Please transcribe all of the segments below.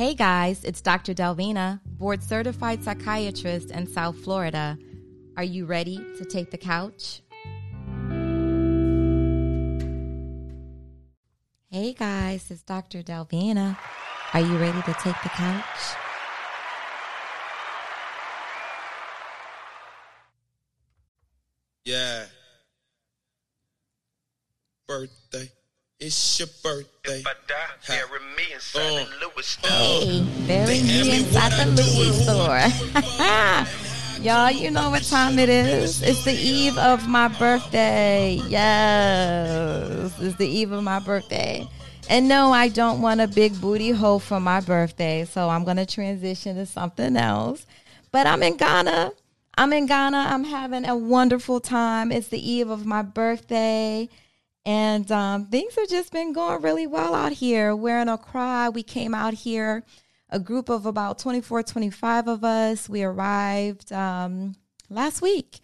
Hey guys, it's Dr. Delvina, board certified psychiatrist in South Florida. Are you ready to take the couch? Hey guys, it's Dr. Delvina. Are you ready to take the couch? Yeah. Birthday. It's your birthday. If I die, bury me inside the Louis store. Hey, bury me inside the Louis store. Y'all, you know what time it is. It's the eve of my birthday. Yes, it's the eve of my birthday. And no, I don't want a big booty hoe for my birthday, so I'm going to transition to something else. But I'm in Ghana. I'm having a wonderful time. It's the eve of my birthday. And things have just been going really well out here. We're in Accra. We came out here, a group of about 24, 25 of us. We arrived last week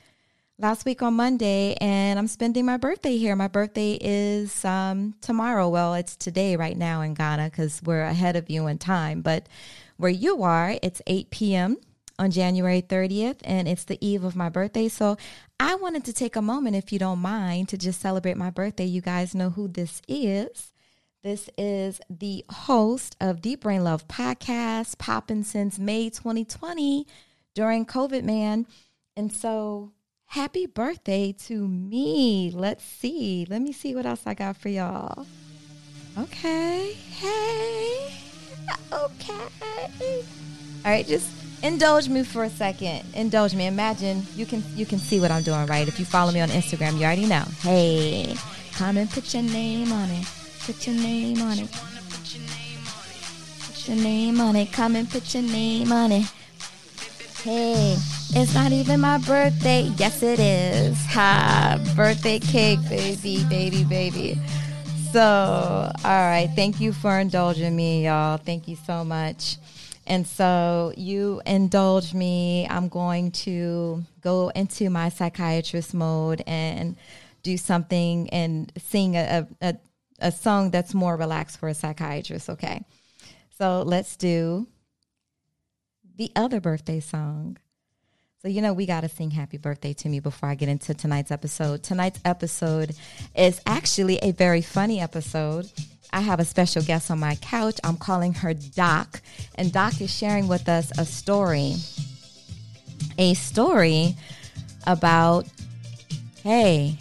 on Monday, and I'm spending my birthday here. My birthday is tomorrow. Well, it's today right now in Ghana because we're ahead of you in time. But where you are, it's 8 p.m. on January 30th, and it's the eve of my birthday. So I wanted to take a moment, if you don't mind, to just celebrate my birthday. You guys know who this is. This is the host of Deep Brain Love Podcast, popping since May 2020 during COVID, man. And so happy birthday to me. Let's see. Let me see what else I got for y'all. Okay. Hey. Okay. All right, just indulge me for a second. Indulge me. Imagine you can see what I'm doing, right? If you follow me on Instagram, you already know. Hey, comment, put your name on it. Put your name on it. Put your name on it. Comment, put your name on it. Hey, it's not even my birthday. Yes, it is. Ha! Birthday cake, baby. So, all right. Thank you for indulging me, y'all. Thank you so much. And so you indulge me. I'm going to go into my psychiatrist mode and do something and sing a song that's more relaxed for a psychiatrist, okay? So let's do the other birthday song. So, you know, we got to sing happy birthday to me before I get into tonight's episode. Tonight's episode is actually a very funny episode. I have a special guest on my couch. I'm calling her Doc, and Doc is sharing with us a story about, hey,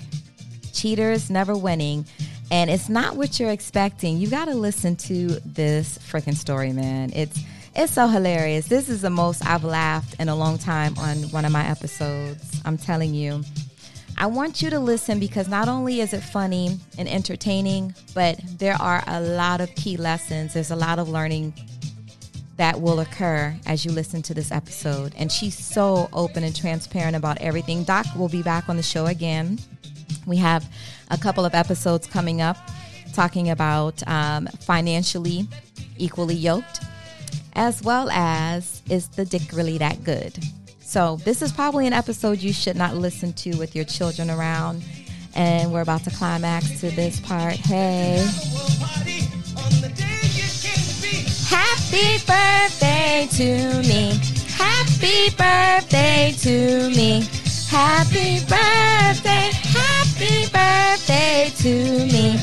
cheaters never winning, and it's not what you're expecting. You got to listen to this freaking story, man. It's so hilarious. This is the most I've laughed in a long time on one of my episodes. I'm telling you. I want you to listen because not only is it funny and entertaining, but there are a lot of key lessons. There's a lot of learning that will occur as you listen to this episode. And she's so open and transparent about everything. Doc will be back on the show again. We have a couple of episodes coming up talking about financially equally yoked, as well as is the dick really that good? So this is probably an episode you should not listen to with your children around. And we're about to climax to this part. Hey. Happy birthday to me. Happy birthday to me. Happy birthday. Happy birthday to me.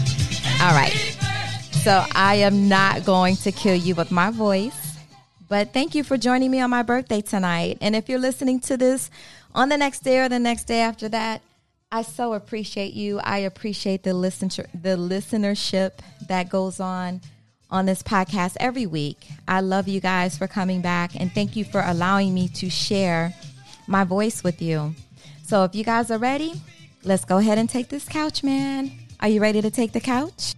All right. So I am not going to kill you with my voice. But thank you for joining me on my birthday tonight. And if you're listening to this on the next day or the next day after that, I so appreciate you. I appreciate the listenership that goes on this podcast every week. I love you guys for coming back. And thank you for allowing me to share my voice with you. So if you guys are ready, let's go ahead and take this couch, man. Are you ready to take the couch?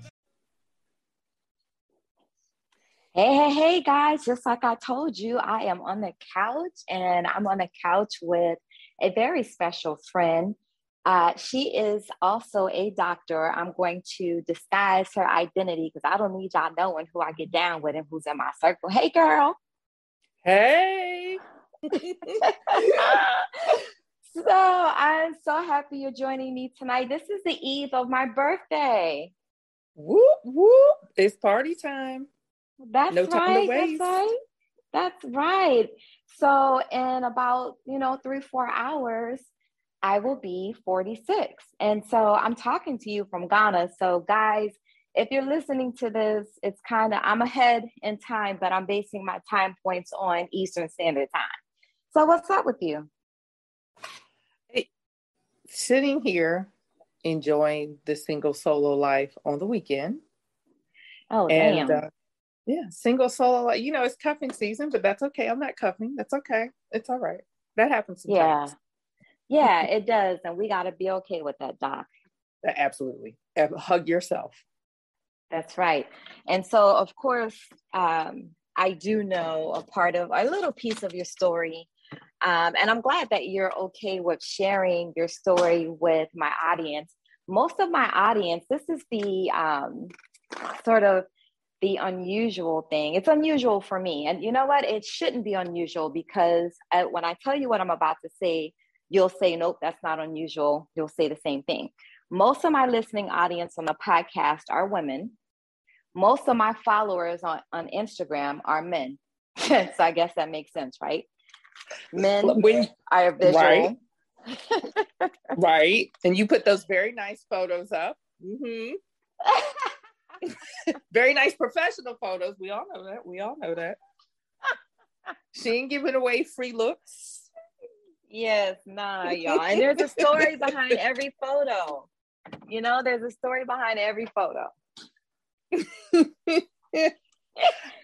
Hey, guys, just like I told you, I am on the couch, and I'm on the couch with a very special friend. She is also a doctor. I'm going to disguise her identity because I don't need y'all knowing who I get down with and who's in my circle. Hey, girl. Hey. So I'm so happy you're joining me tonight. This is the eve of my birthday. Whoop, whoop. It's party time. That's right. So in about, 3-4 hours, I will be 46. And so I'm talking to you from Ghana. So guys, if you're listening to this, it's kind of, I'm ahead in time, but I'm basing my time points on Eastern Standard Time. So what's up with you? Sitting here, enjoying the single solo life on the weekend. Oh, and, damn. Yeah, single solo life. It's cuffing season, but that's okay. I'm not cuffing. That's okay. It's all right. That happens sometimes. Yeah, it does. And we got to be okay with that, Doc. Absolutely. Hug yourself. That's right. And so, of course, I do know a part of a little piece of your story. And I'm glad that you're okay with sharing your story with my audience. Most of my audience, this is the sort of the unusual thing. It's unusual for me. And you know what? It shouldn't be unusual because when I tell you what I'm about to say, you'll say, nope, that's not unusual. You'll say the same thing. Most of my listening audience on the podcast are women. Most of my followers on Instagram are men. So I guess that makes sense, right? Men are visual. Right. Right. And you put those very nice photos up. Mm-hmm. Very nice professional photos. We all know that. She ain't giving away free looks. Yes, nah, y'all. And there's a story behind every photo. There's a story behind every photo.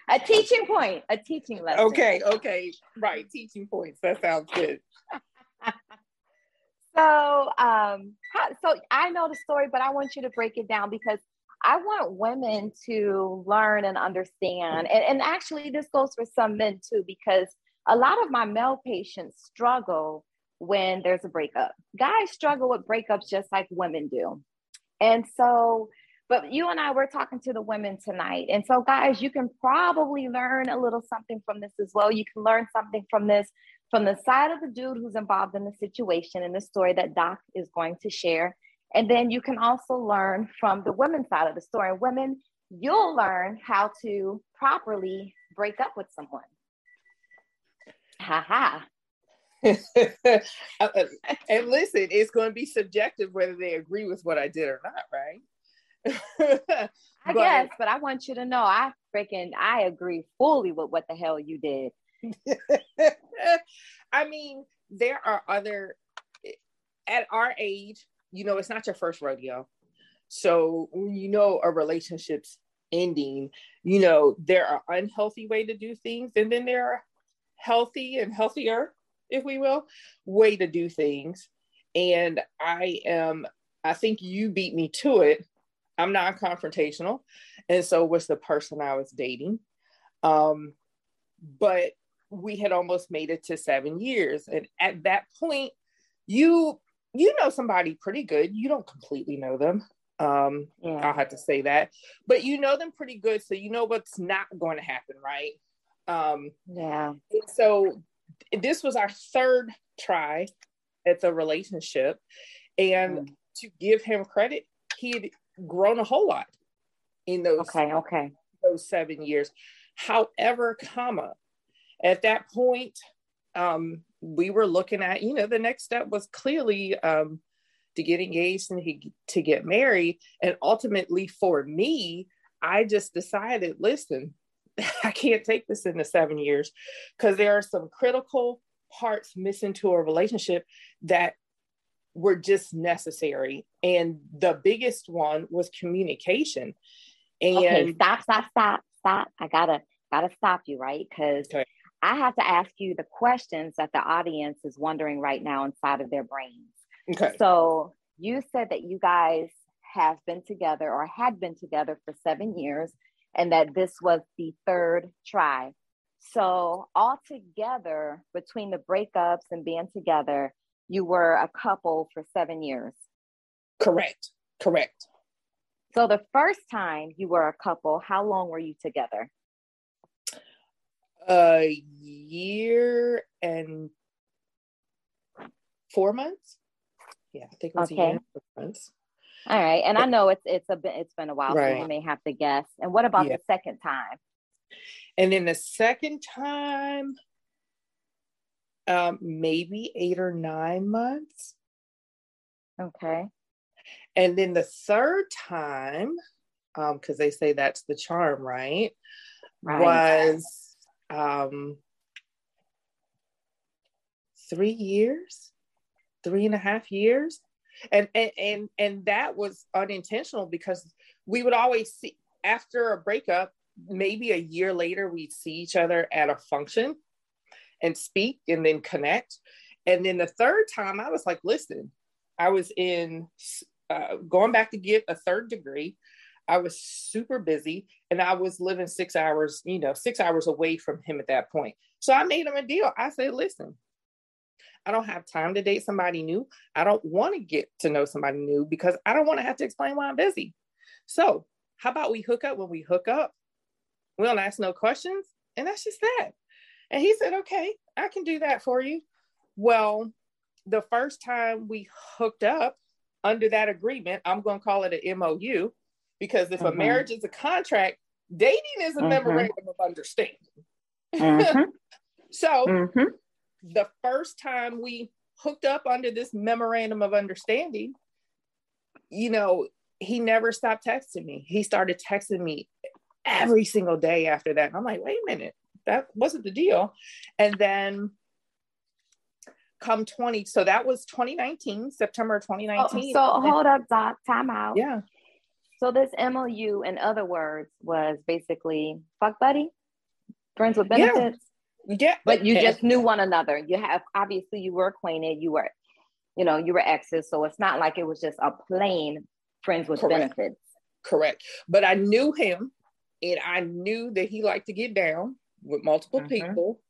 A teaching lesson. Okay. Right. Teaching points. That sounds good. So I know the story, but I want you to break it down because I want women to learn and understand. And actually this goes for some men too, because a lot of my male patients struggle when there's a breakup. Guys struggle with breakups just like women do. And so, but you and I, we're talking to the women tonight. And so guys, you can probably learn a little something from this as well. You can learn something from this, from the side of the dude who's involved in the situation and the story that Doc is going to share. And then you can also learn from the women's side of the story. And women, you'll learn how to properly break up with someone. Ha ha. And listen, it's going to be subjective whether they agree with what I did or not, right? I guess, but I want you to know I agree fully with what the hell you did. I mean, there are other, at our age, it's not your first rodeo. So when a relationship's ending, there are unhealthy way to do things, and then there are healthy and healthier, if we will, way to do things. And I think you beat me to it. I'm non-confrontational, and so was the person I was dating. But we had almost made it to 7 years, and at that point, you know somebody pretty good. You don't completely know them. I'll have to say that, but you know them pretty good, so you know what's not going to happen, right? So this was our third try at the relationship, and to give him credit, he had grown a whole lot in those 7 years. However, at that point, we were looking at, the next step was clearly to get engaged and to get married. And ultimately for me, I just decided, listen, I can't take this into 7 years because there are some critical parts missing to a relationship that were just necessary. And the biggest one was communication. And okay, stop. I gotta stop you, right? Because I have to ask you the questions that the audience is wondering right now inside of their brains. Okay. So you said that you guys have been together or had been together for 7 years and that this was the third try. So altogether, between the breakups and being together, you were a couple for 7 years. Correct. So the first time you were a couple, how long were you together? 1 year and 4 months. Yeah, I think it was 1 year and 4 months. All right. And I know it's been a while, right. So you may have to guess. And what about the second time? And then the second time, maybe 8 or 9 months. Okay. And then the third time, because they say that's the charm, right? Right. Was 3 years, 3.5 years. And that was unintentional, because we would always see after a breakup, maybe a year later, we'd see each other at a function and speak and then connect. And then the third time I was like, listen, I was in going back to get a third degree. I was super busy and I was living 6 hours, 6 hours away from him at that point. So I made him a deal. I said, listen, I don't have time to date somebody new. I don't want to get to know somebody new because I don't want to have to explain why I'm busy. So how about we hook up when we hook up? We don't ask no questions. And that's just that. And he said, okay, I can do that for you. Well, the first time we hooked up under that agreement, I'm going to call it an MOU, because if a marriage is a contract, dating is a memorandum of understanding. So the first time we hooked up under this memorandum of understanding, he never stopped texting me. He started texting me every single day after that. And I'm like, wait a minute, that wasn't the deal. And then so that was 2019, September 2019. Oh, so hold up, Doc, time out. Yeah. So this MOU, in other words, was basically fuck buddy, friends with benefits. Yeah. But you just knew one another. Obviously you were acquainted, you were exes. So it's not like it was just a plain friends with benefits. Correct. But I knew him and I knew that he liked to get down with multiple people.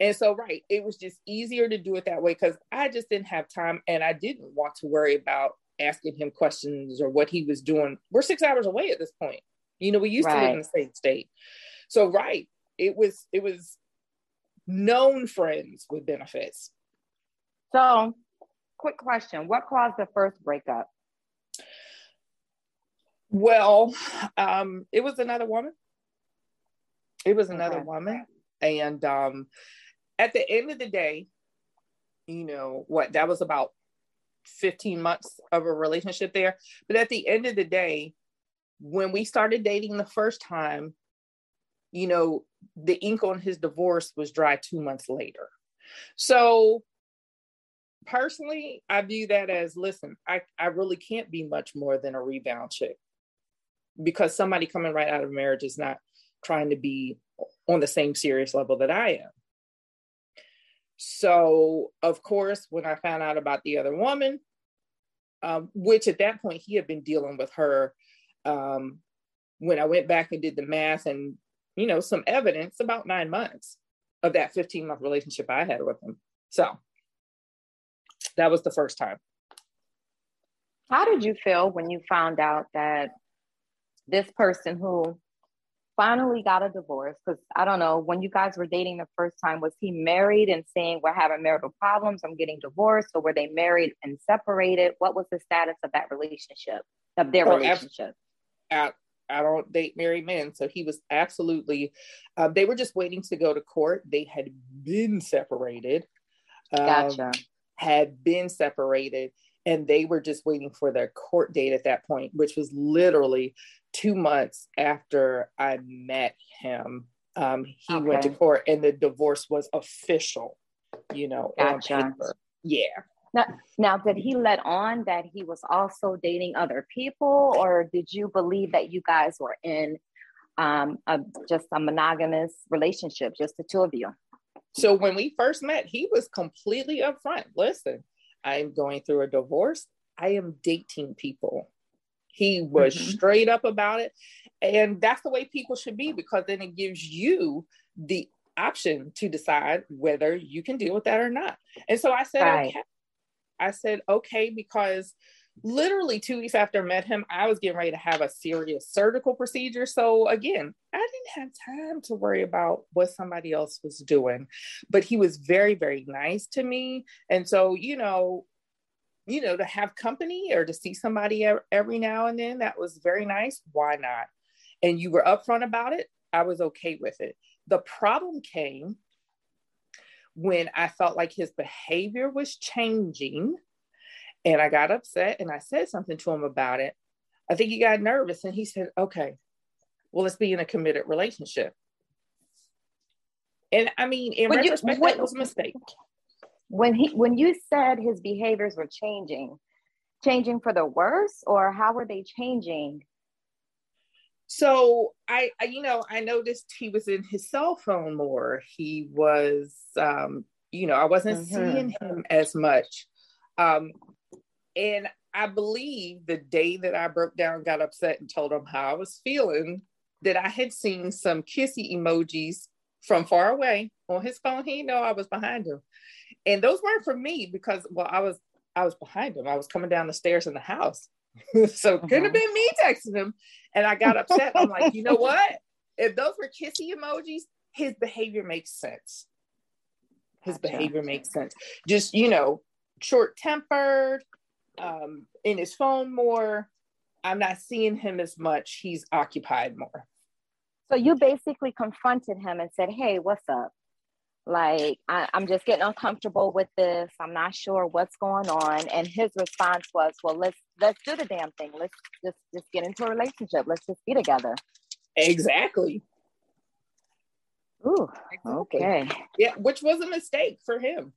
And so, right, it was just easier to do it that way because I just didn't have time and I didn't want to worry about asking him questions or what he was doing. We're 6 hours away at this point. We used to live in the same state. So, right, it was known friends with benefits. So, quick question. What caused the first breakup? Well, it was another woman. And at the end of the day, that was about 15 months of a relationship there. But at the end of the day, when we started dating the first time, the ink on his divorce was dry 2 months later. So personally, I view that as, listen, I really can't be much more than a rebound chick, because somebody coming right out of marriage is not trying to be on the same serious level that I am. So, of course, when I found out about the other woman, which at that point he had been dealing with her, when I went back and did the math and, some evidence, about 9 months of that 15-month relationship I had with him. So that was the first time. How did you feel when you found out that this person who finally got a divorce, because I don't know, when you guys were dating the first time, was he married and saying, we're having marital problems, I'm getting divorced, or were they married and separated? What was the status of that relationship, of their relationship? I don't date married men, so he was absolutely, they were just waiting to go to court. They had been separated. Gotcha. Had been separated, and they were just waiting for their court date at that point, which was literally 2 months after I met him. He went to court and the divorce was official, on paper. Yeah. Now, did he let on that he was also dating other people, or did you believe that you guys were in just a monogamous relationship, just the two of you? So when we first met, he was completely upfront. Listen, I'm going through a divorce. I am dating people. He was straight up about it. And that's the way people should be, because then it gives you the option to decide whether you can deal with that or not. And so I said, okay. I said, okay, because literally 2 weeks after I met him, I was getting ready to have a serious surgical procedure. So again, I didn't have time to worry about what somebody else was doing, but he was very, very nice to me. And so, to have company or to see somebody every now and then, that was very nice. Why not? And you were upfront about it. I was okay with it. The problem came when I felt like his behavior was changing, and I got upset and I said something to him about it. I think he got nervous and he said, okay, well, let's be in a committed relationship. And I mean, in retrospect, that was a mistake. When you said his behaviors were changing for the worse, or how were they changing? So I noticed he was in his cell phone more. He was, I wasn't seeing him as much. And I believe the day that I broke down, got upset and told him how I was feeling, that I had seen some kissy emojis from far away on his phone. He knew I was behind him. And those weren't for me because, well, I was behind him. I was coming down the stairs in the house. So it could have been me texting him. And I got upset. I'm like, you know what? If those were kissy emojis, his behavior makes sense. His behavior makes sense. Just, short-tempered, in his phone more. I'm not seeing him as much. He's occupied more. So you basically confronted him and said, hey, what's up? Like, I'm just getting uncomfortable with this. I'm not sure what's going on. And his response was, well, let's do the damn thing. Let's just get into a relationship. Let's just be together. Exactly. Ooh, okay. Yeah, which was a mistake for him.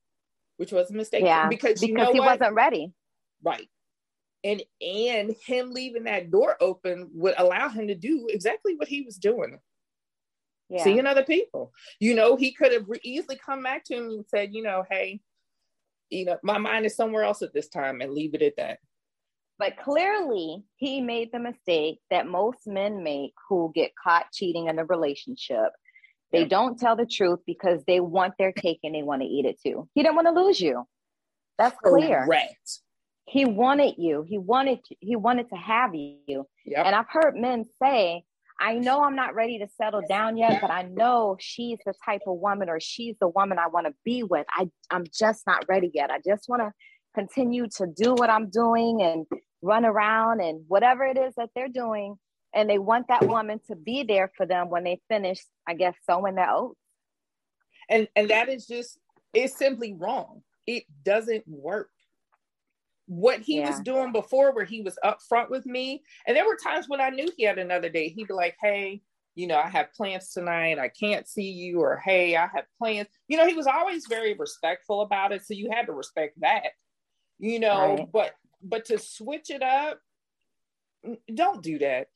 Yeah, because he wasn't ready. Right. And him leaving that door open would allow him to do exactly what he was doing. Yeah. Seeing other people. He could have easily come back to him and said, hey, my mind is somewhere else at this time, and leave it at that. But clearly he made the mistake that most men make who get caught cheating in a relationship. They don't tell the truth because they want their cake and they want to eat it too. He didn't want to lose you. That's clear. Correct. He wanted you. He wanted to have you. Yep. And I've heard men say, I know I'm not ready to settle down yet, but I know she's the type of woman, or she's the woman I want to be with. I'm just not ready yet. I just want to continue to do what I'm doing and run around and whatever it is that they're doing. And they want that woman to be there for them when they finish, I guess, sowing their oats. And that is just, it's simply wrong. It doesn't work. What he was doing before, where he was upfront with me, and there were times when I knew he had another date. He'd be like, hey, I have plans tonight, I can't see you, or hey, I have plans. He was always very respectful about it, so you had to respect that, right. But to switch it up, don't do that.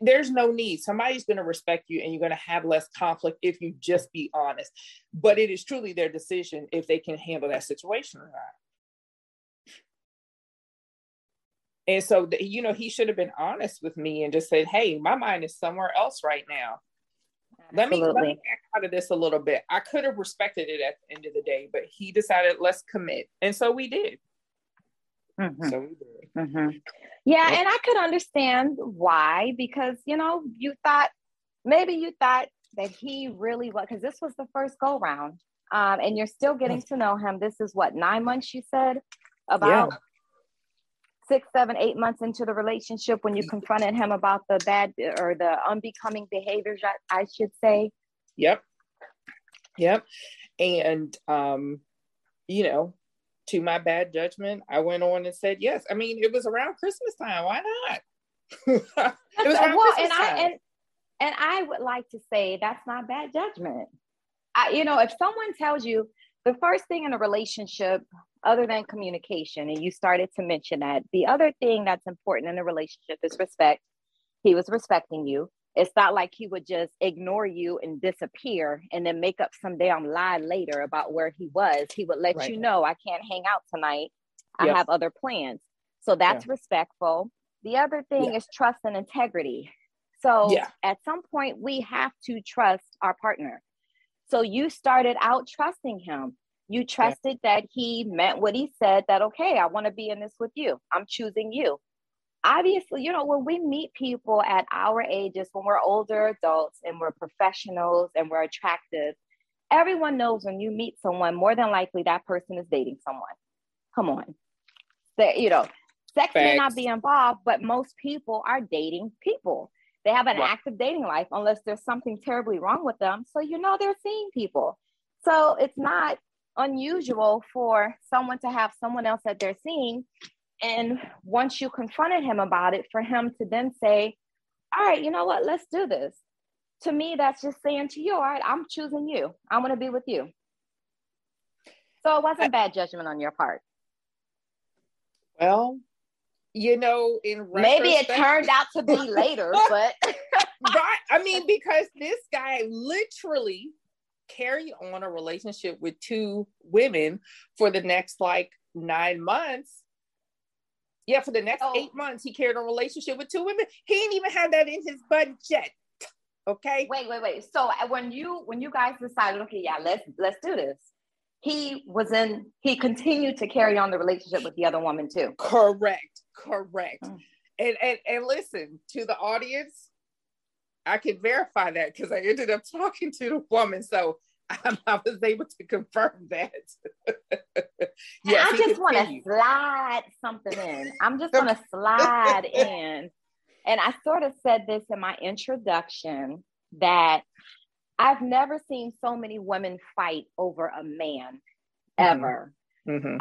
There's no need. Somebody's going to respect you, and you're going to have less conflict if you just be honest. But it is truly their decision if they can handle that situation or not. And so, he should have been honest with me and just said, hey, my mind is somewhere else right now. Let me back out of this a little bit. I could have respected it at the end of the day, but he decided, let's commit. And so we did. Mm-hmm. Mm-hmm. Yeah. And I could understand why, because, you thought that he really was, because this was the first go round, and you're still getting to know him. This is what, 9 months, you said, about. Yeah. 6, 7, 8 months into the relationship when you confronted him about the bad or the unbecoming behaviors, I should say. Yep. And, to my bad judgment, I went on and said, yes. I mean, it was around Christmas time. Why not? It was around Christmas time. And I would like to say that's not bad judgment. If someone tells you the first thing in a relationship, other than communication, and you started to mention that, the other thing that's important in a relationship is respect. He was respecting you. It's not like he would just ignore you and disappear and then make up some damn lie later about where he was. He would let you know, I can't hang out tonight. I have other plans. So that's respectful. The other thing is trust and integrity. So at some point we have to trust our partner. So you started out trusting him. You trusted that he meant what he said, that, okay, I want to be in this with you. I'm choosing you. Obviously, when we meet people at our ages, when we're older adults and we're professionals and we're attractive, everyone knows when you meet someone, more than likely that person is dating someone. Come on. Sex may not be involved, but most people are dating people. They have an active dating life unless there's something terribly wrong with them. So, you know, they're seeing people. So it's not unusual for someone to have someone else that they're seeing. And once you confronted him about it, for him to then say, all right, you know what, let's do this. To me, that's just saying to you, all right, I'm choosing you. I want to be with you. So it wasn't bad judgment on your part. Well, you know, in maybe it turned out to be later, but right. I mean, because this guy literally carried on a relationship with two women for the next like 9 months. Yeah, for the next 8 months, he carried on a relationship with two women. He ain't even had that in his budget. Okay. Wait. So when you guys decided, okay, yeah, let's do this. He continued to carry on the relationship with the other woman too. Correct. Mm. And listen, to the audience, I could verify that because I ended up talking to the woman. So I was able to confirm that. Yes, I just want to slide something in. I'm just going to slide in. And I sort of said this in my introduction that I've never seen so many women fight over a man ever. Mm-hmm.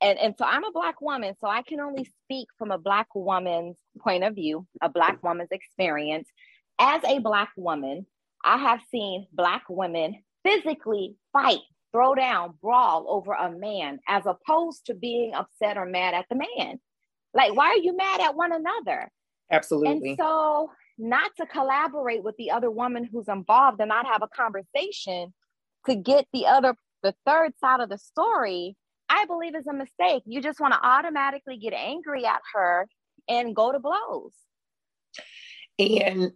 And so I'm a Black woman, so I can only speak from a Black woman's point of view, a Black woman's experience. As a Black woman, I have seen Black women physically fight, throw down, brawl over a man, as opposed to being upset or mad at the man. Like, why are you mad at one another? Absolutely. And so not to collaborate with the other woman who's involved and not have a conversation to get the third side of the story, I believe is a mistake. You just want to automatically get angry at her and go to blows. And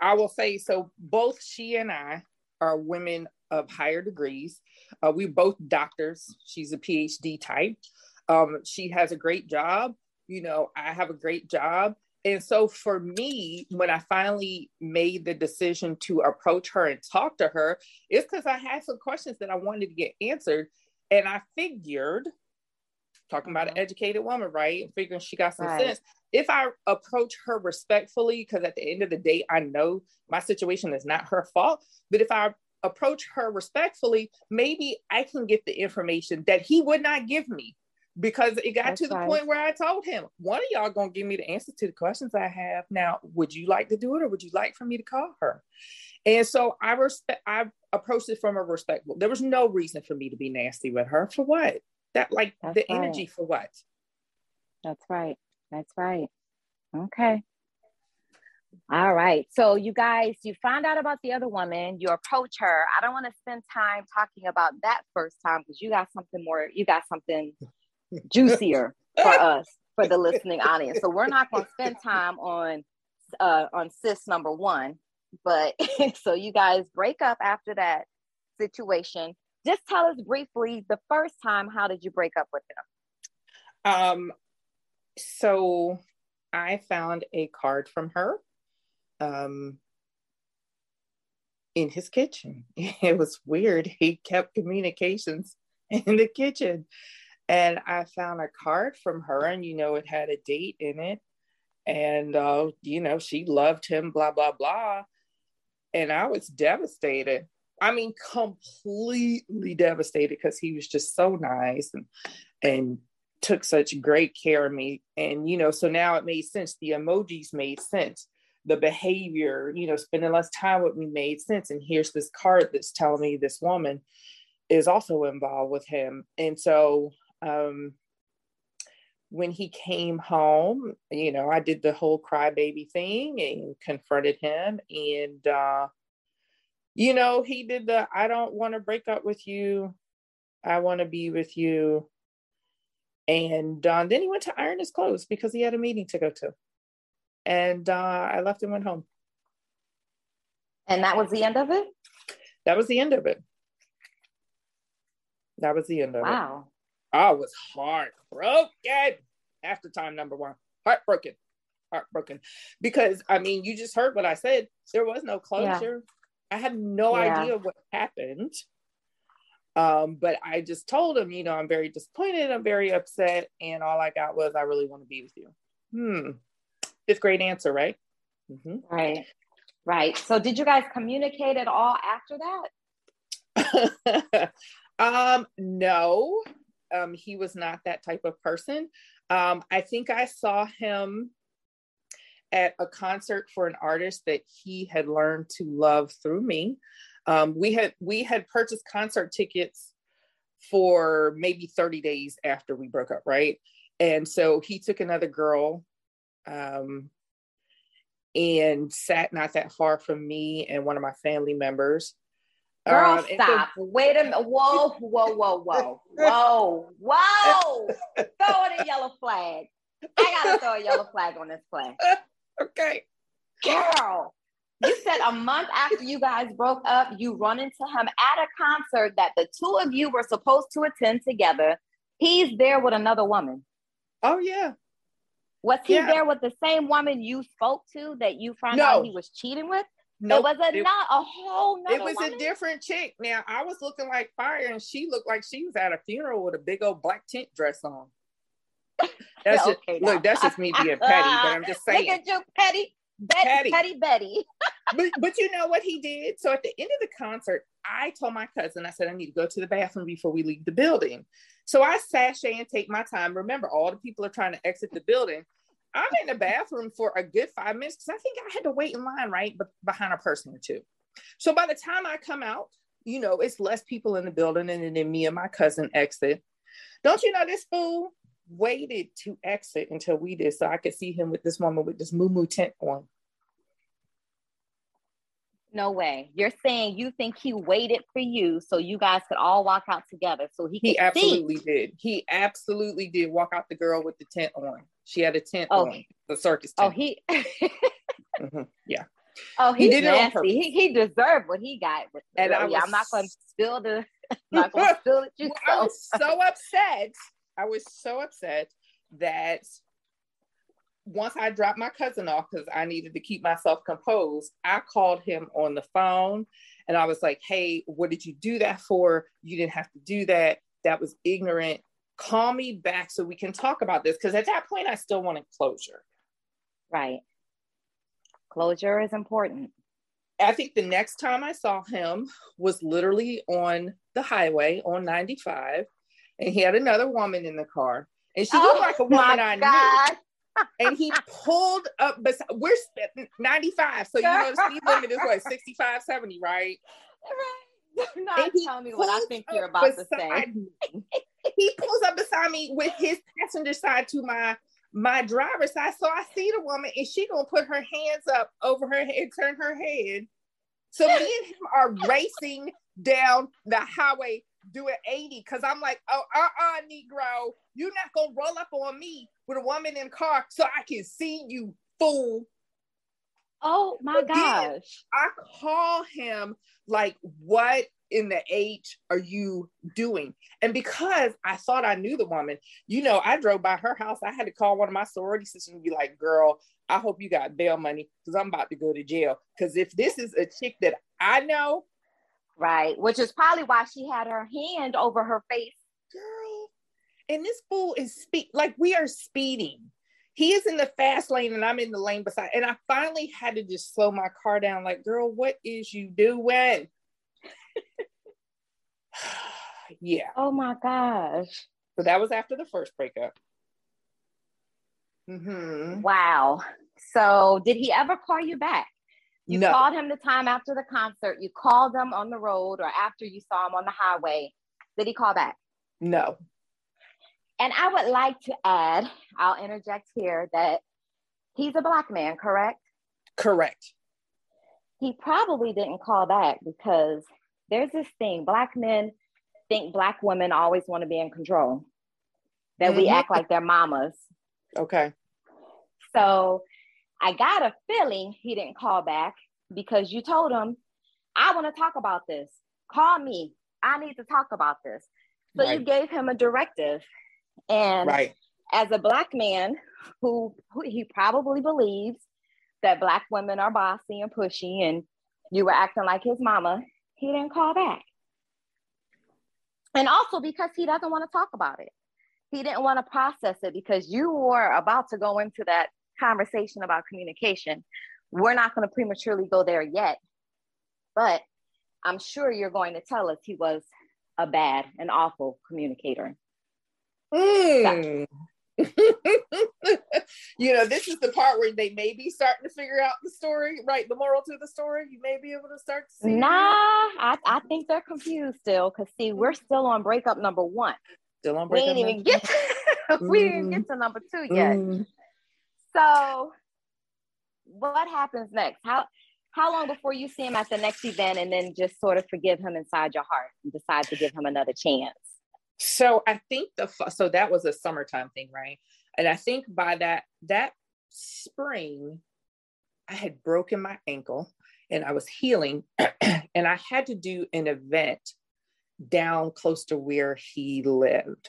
I will say, so both she and I are women of higher degrees. We're both doctors. She's a PhD type. She has a great job. You know, I have a great job. And so for me, when I finally made the decision to approach her and talk to her, it's because I had some questions that I wanted to get answered. And I figured, talking about an educated woman, right? And figuring she got some sense. If I approach her respectfully, because at the end of the day, I know my situation is not her fault. But if I approach her respectfully, maybe I can get the information that he would not give me. Because it got to the point where I told him, one of y'all going to give me the answer to the questions I have. Now, would you like to do it, or would you like for me to call her? And so I approached it from a respectful. There was no reason for me to be nasty with her. For what? Energy for what? That's right. Okay. All right. So you guys, you found out about the other woman, you approach her. I don't want to spend time talking about that first time because you got something juicier for us, for the listening audience. So we're not going to spend time on sis number one, but so you guys break up after that situation. Just tell us briefly the first time, how did you break up with him? So I found a card from her in his kitchen. It was weird. He kept communications in the kitchen. And I found a card from her, and, you know, it had a date in it. And, you know, she loved him, blah, blah, blah. And I was devastated. I mean, completely devastated, because he was just so nice and took such great care of me. And, you know, so now it made sense. The emojis made sense. The behavior, you know, spending less time with me made sense. And here's this card that's telling me this woman is also involved with him. And so, when he came home, you know, I did the whole crybaby thing and confronted him. And, you know, he did the, I don't want to break up with you. I want to be with you. And then he went to iron his clothes because he had a meeting to go to. And I left and went home. And that was the end of it? That was the end of it. Wow. I was heartbroken after time number one. Heartbroken. Because, I mean, you just heard what I said. There was no closure. Yeah. I had no idea what happened. But I just told him, you know, I'm very disappointed. I'm very upset. And all I got was, I really want to be with you. 5th grade answer, right? Mm-hmm. Right. Right. So did you guys communicate at all after that? No. He was not that type of person. I think I saw him at a concert for an artist that he had learned to love through me. We had purchased concert tickets for maybe 30 days after we broke up, right? And so he took another girl and sat not that far from me and one of my family members. Girl, stop. Wait a minute. Whoa, whoa, whoa, whoa. Whoa, whoa. Throw in a yellow flag. I gotta throw a yellow flag on this play. Okay. Girl, you said a month after you guys broke up, you run into him at a concert that the two of you were supposed to attend together. He's there with another woman. Oh, yeah. Was he there with the same woman you spoke to that you found out he was cheating with? No, nope. It was a different chick. Now, I was looking like fire and she looked like she was at a funeral with a big old black tent dress on. That's just, okay, look, that's just me being petty, but I'm just saying. Look at you, petty Betty. but you know what he did? So at the end of the concert, I told my cousin, I said, I need to go to the bathroom before we leave the building. So I sashay and take my time. Remember, all the people are trying to exit the building. I'm in the bathroom for a good 5 minutes because I think I had to wait in line, right? But behind a person or two. So by the time I come out, you know, it's less people in the building and then me and my cousin exit. Don't you know this fool waited to exit until we did so I could see him with this woman with this moo-moo tent on? No way. You're saying you think he waited for you so you guys could all walk out together so he could see? He absolutely did. He absolutely did walk out the girl with the tent on. She had a tent on, the circus tent. Oh, he... mm-hmm. Yeah. Oh, he did nasty. It he deserved what he got. And I'm not going to spill the... I'm not going to spill it. I was so upset. That once I dropped my cousin off because I needed to keep myself composed, I called him on the phone and I was like, hey, what did you do that for? You didn't have to do that. That was ignorant. Call me back so we can talk about this. Because at that point, I still wanted closure. Right. Closure is important. I think the next time I saw him was literally on the highway on 95. And he had another woman in the car. And she looked like a woman I knew. And he pulled up, we're 95. So, you know, the speed limit is what, 65, 70, right? Right. Not telling me what I think you're about to say. He pulls up beside me with his passenger side to my driver's side. So I see the woman and she gonna put her hands up over her head, turn her head. So me and him are racing down the highway doing 80 because I'm like, oh, Negro, you're not gonna roll up on me with a woman in the car so I can see you, fool. Oh my gosh. I call him like, what in the H are you doing? And because I thought I knew the woman, you know, I drove by her house. I had to call one of my sorority sisters and be like, girl, I hope you got bail money because I'm about to go to jail. Because if this is a chick that I know. Right. Which is probably why she had her hand over her face. Girl. And this fool is we are speeding. He is in the fast lane and I'm in the lane beside. And I finally had to just slow my car down. Like, girl, what is you doing? Yeah. Oh my gosh. So that was after the first breakup. Mm-hmm. Wow. So did he ever call you back? You called him the time after the concert. You called him on the road or after you saw him on the highway. Did he call back? No. And I would like to add, I'll interject here, that he's a black man, correct? Correct. He probably didn't call back because there's this thing. Black men think black women always want to be in control. That we act like their mamas. Okay. So I got a feeling he didn't call back because you told him, I want to talk about this. Call me. I need to talk about this. So you gave him a directive. And as a black man who he probably believes that black women are bossy and pushy and you were acting like his mama, he didn't call back. And also because he doesn't want to talk about it. He didn't want to process it because you were about to go into that conversation about communication We're not going to prematurely go there yet, but I'm sure you're going to tell us he was a bad and awful communicator. Mm. You know, this is the part where they may be starting to figure out the story, right? The moral to the story. You may be able to start to see. Nah, I think they're confused still, because see, we're still on breakup number one. Still on breakup. We didn't even get to number two yet. Mm. So what happens next? How long before you see him at the next event and then just sort of forgive him inside your heart and decide to give him another chance? So I think so that was a summertime thing, right? And I think by that spring, I had broken my ankle and I was healing and I had to do an event down close to where he lived.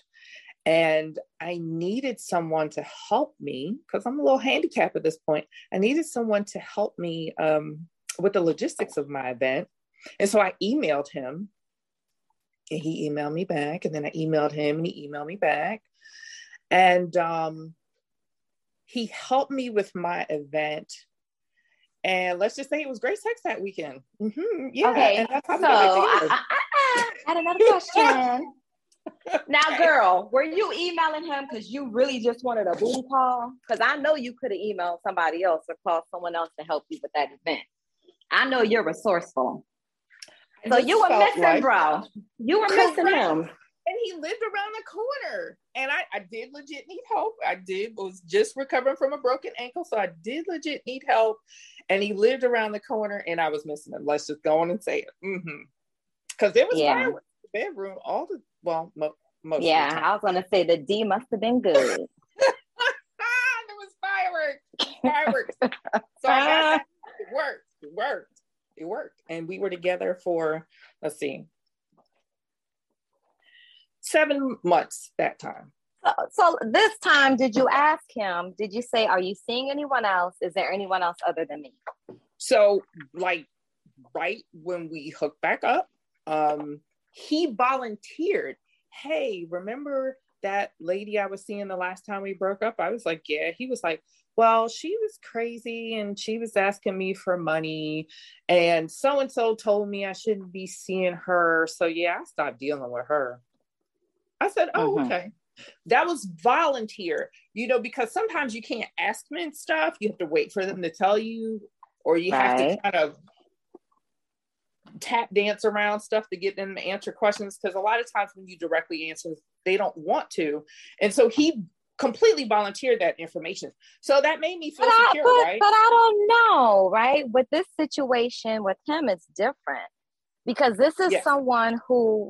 And I needed someone to help me because I'm a little handicapped at this point. I needed someone to help me with the logistics of my event. And so I emailed him and he emailed me back. And then I emailed him and he emailed me back. And he helped me with my event. And let's just say it was great sex that weekend. Mm-hmm. Yeah. Okay. And that's how I had another question. Now, girl, were you emailing him because you really just wanted a boom call? Because I know you could have emailed somebody else or called someone else to help you with that event. I know you're resourceful. So you were missing, like, bro. You were missing him. And he lived around the corner. And I did legit need help. I was just recovering from a broken ankle. So I did legit need help. And he lived around the corner and I was missing him. Let's just go on and say it. Mm-hmm. Because there was fireworks in the bedroom all the time. Well, most of the time. I was gonna say the D must have been good. There was fireworks. So I got it worked, and we were together for 7 months that time. So this time, did you ask him? Did you say, "Are you seeing anyone else? Is there anyone else other than me?" So, like, right when we hooked back up, he volunteered, "Hey, remember that lady I was seeing the last time we broke up?" I was like, "Yeah." He was like, "Well, she was crazy and she was asking me for money and so-and-so told me I shouldn't be seeing her. So yeah, I stopped dealing with her." I said, "Oh, okay." That was volunteer, you know, because sometimes you can't ask men stuff. You have to wait for them to tell you, or you have to kind of tap dance around stuff to get them to answer questions, because a lot of times when you directly answer, they don't want to. And so he completely volunteered that information, so that made me feel secure, right? But I don't know, right? With this situation with him, it's different, because this is someone who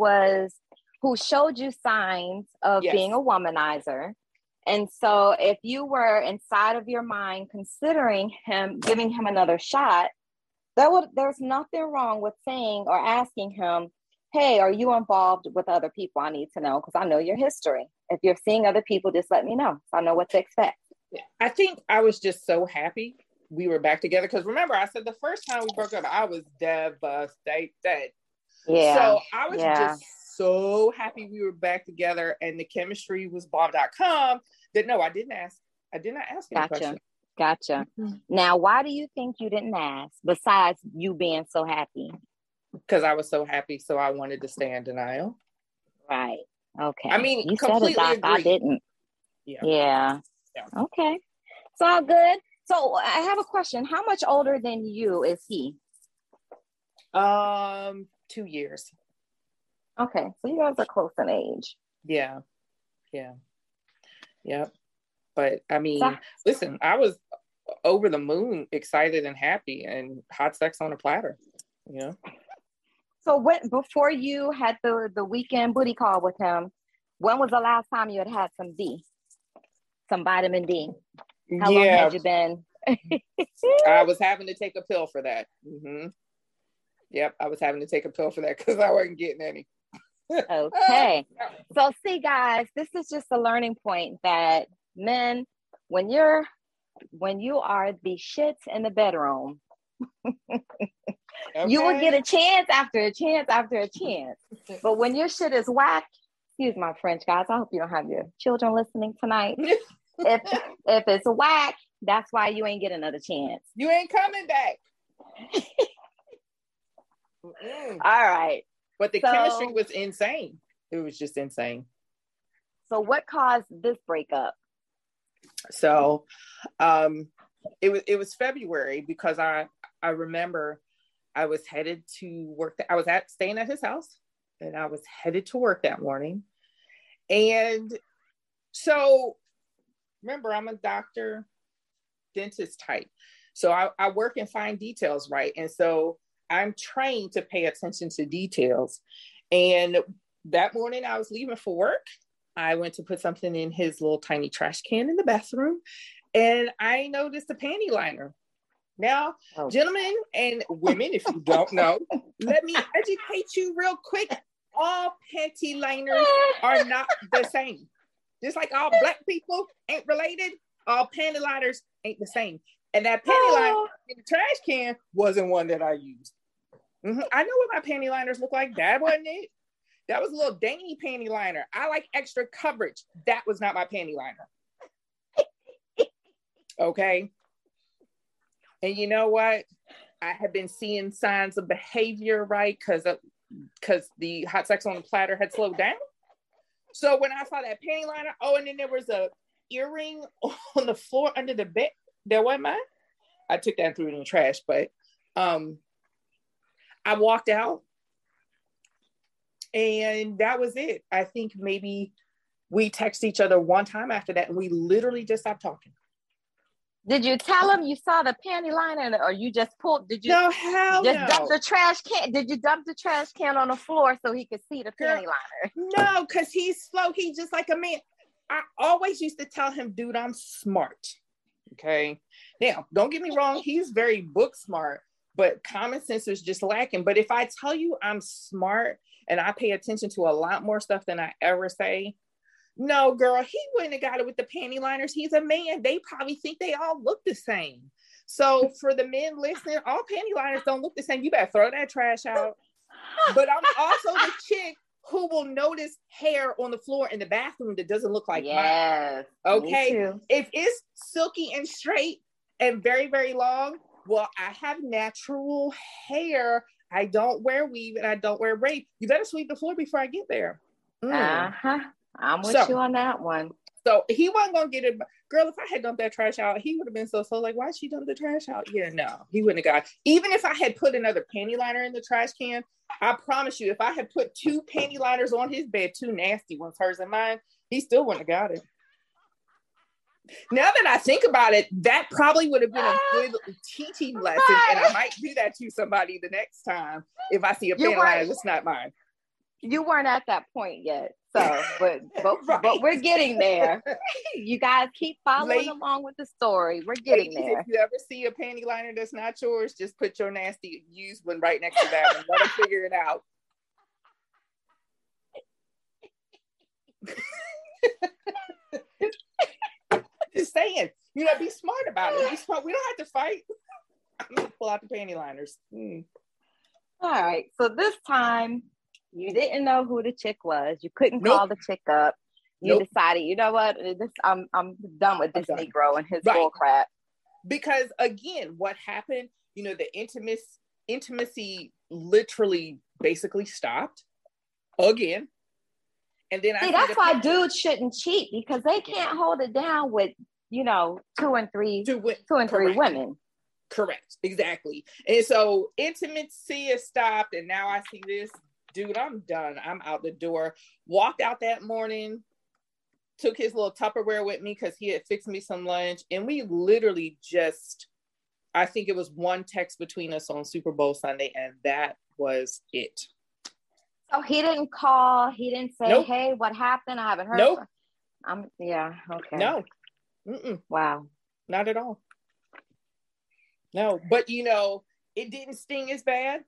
showed you signs of being a womanizer. And so if you were inside of your mind considering him, giving him another shot, there's nothing wrong with saying or asking him, "Hey, are you involved with other people? I need to know, because I know your history. If you're seeing other people, just let me know, so I know what to expect." I think I was just so happy we were back together, because remember, I said the first time we broke up, I was devastated. Yeah. So I was just so happy we were back together, and the chemistry was bomb.com that no, I did not ask any questions. Gotcha. Now, why do you think you didn't ask, besides you being so happy? Because I was so happy, so I wanted to stay in denial. Right. Okay. I mean, you completely said it, Doc. I didn't. Yeah. Okay. It's all good. So I have a question. How much older than you is he? 2 years. Okay. So you guys are close in age. Yeah. Yep. But I mean, listen, I was over the moon, excited and happy, and hot sex on a platter, you know? So before you had the weekend booty call with him, when was the last time you had some vitamin D? How long had you been? I was having to take a pill for that. Mm-hmm. Yep, I was having to take a pill for that because I wasn't getting any. Okay. So see, guys, this is just a learning point that men, when you are the shits in the bedroom, you will get a chance after a chance after a chance. But when your shit is whack, excuse my French, guys, I hope you don't have your children listening tonight. if it's whack, That's why you ain't get another chance. You ain't coming back. All right. But the chemistry was insane. It was just insane. So what caused this breakup? So it was February, because I remember I was headed to work. I was staying at his house, and I was headed to work that morning. And so remember, I'm a doctor, dentist type. So I work in fine details, right? And so I'm trained to pay attention to details. And that morning I was leaving for work. I went to put something in his little tiny trash can in the bathroom, and I noticed a panty liner. Now, gentlemen and women, if you don't know, let me educate you real quick. All panty liners are not the same. Just like all Black people ain't related, all panty liners ain't the same. And that panty liner in the trash can wasn't one that I used. Mm-hmm. I know what my panty liners look like. That wasn't it. That was a little dainty panty liner. I like extra coverage. That was not my panty liner. Okay. And you know what? I had been seeing signs of behavior, right? Because the hot sex on the platter had slowed down. So when I saw that panty liner, and then there was a earring on the floor under the bed. That wasn't mine. I took that and threw it in the trash, but I walked out, and that was it. I think maybe we texted each other one time after that, and we literally just stopped talking. Did you tell him you saw the panty liner, or you just pulled? Did you? No, hell no. Dump the trash can? Did you dump the trash can on the floor so he could see the panty liner? No, because he's slow. He's just like a man. I always used to tell him, dude, I'm smart. Okay. Now, don't get me wrong. He's very book smart, but common sense is just lacking. But if I tell you I'm smart and I pay attention to a lot more stuff than I ever say, no, girl, he wouldn't have got it with the panty liners. He's a man. They probably think they all look the same. So for the men listening, all panty liners don't look the same. You better throw that trash out. But I'm also the chick who will notice hair on the floor in the bathroom that doesn't look like mine. Okay. If it's silky and straight and very, very long, well, I have natural hair. I don't wear weave and I don't wear braid. You better sweep the floor before I get there. Uh-huh. I'm with you on that one. So he wasn't going to get it. Girl, if I had dumped that trash out, he would have been so like, why'd she dump the trash out? Yeah, no, he wouldn't have got it. Even if I had put another panty liner in the trash can, I promise you, if I had put two panty liners on his bed, two nasty ones, hers and mine, he still wouldn't have got it. Now that I think about it, that probably would have been a good teaching lesson, and I might do that to somebody the next time. If I see a panty liner that's not mine. You weren't at that point yet. So, but we're getting there. You guys keep following along with the story. We're getting there. If you ever see a panty liner that's not yours, just put your nasty used one right next to that one. Let us figure it out. Just saying, be smart about it. Be smart. We don't have to fight. I'm gonna pull out the panty liners. All right. So this time, you didn't know who the chick was. You couldn't call the chick up. You decided, you know what? I'm done with this Negro and his bull crap. Because again, what happened? The intimacy literally basically stopped again. And then that's why dudes shouldn't cheat, because they can't hold it down with two and three women. Correct, exactly. And so intimacy is stopped, and now I see this. Dude, I'm done. I'm out the door. Walked out that morning, took his little Tupperware with me because he had fixed me some lunch. And we literally just, I think it was one text between us on Super Bowl Sunday, and that was it. So he didn't call. He didn't say, hey, what happened? I haven't heard. Okay. No. Mm-mm. Wow. Not at all. No. But, it didn't sting as bad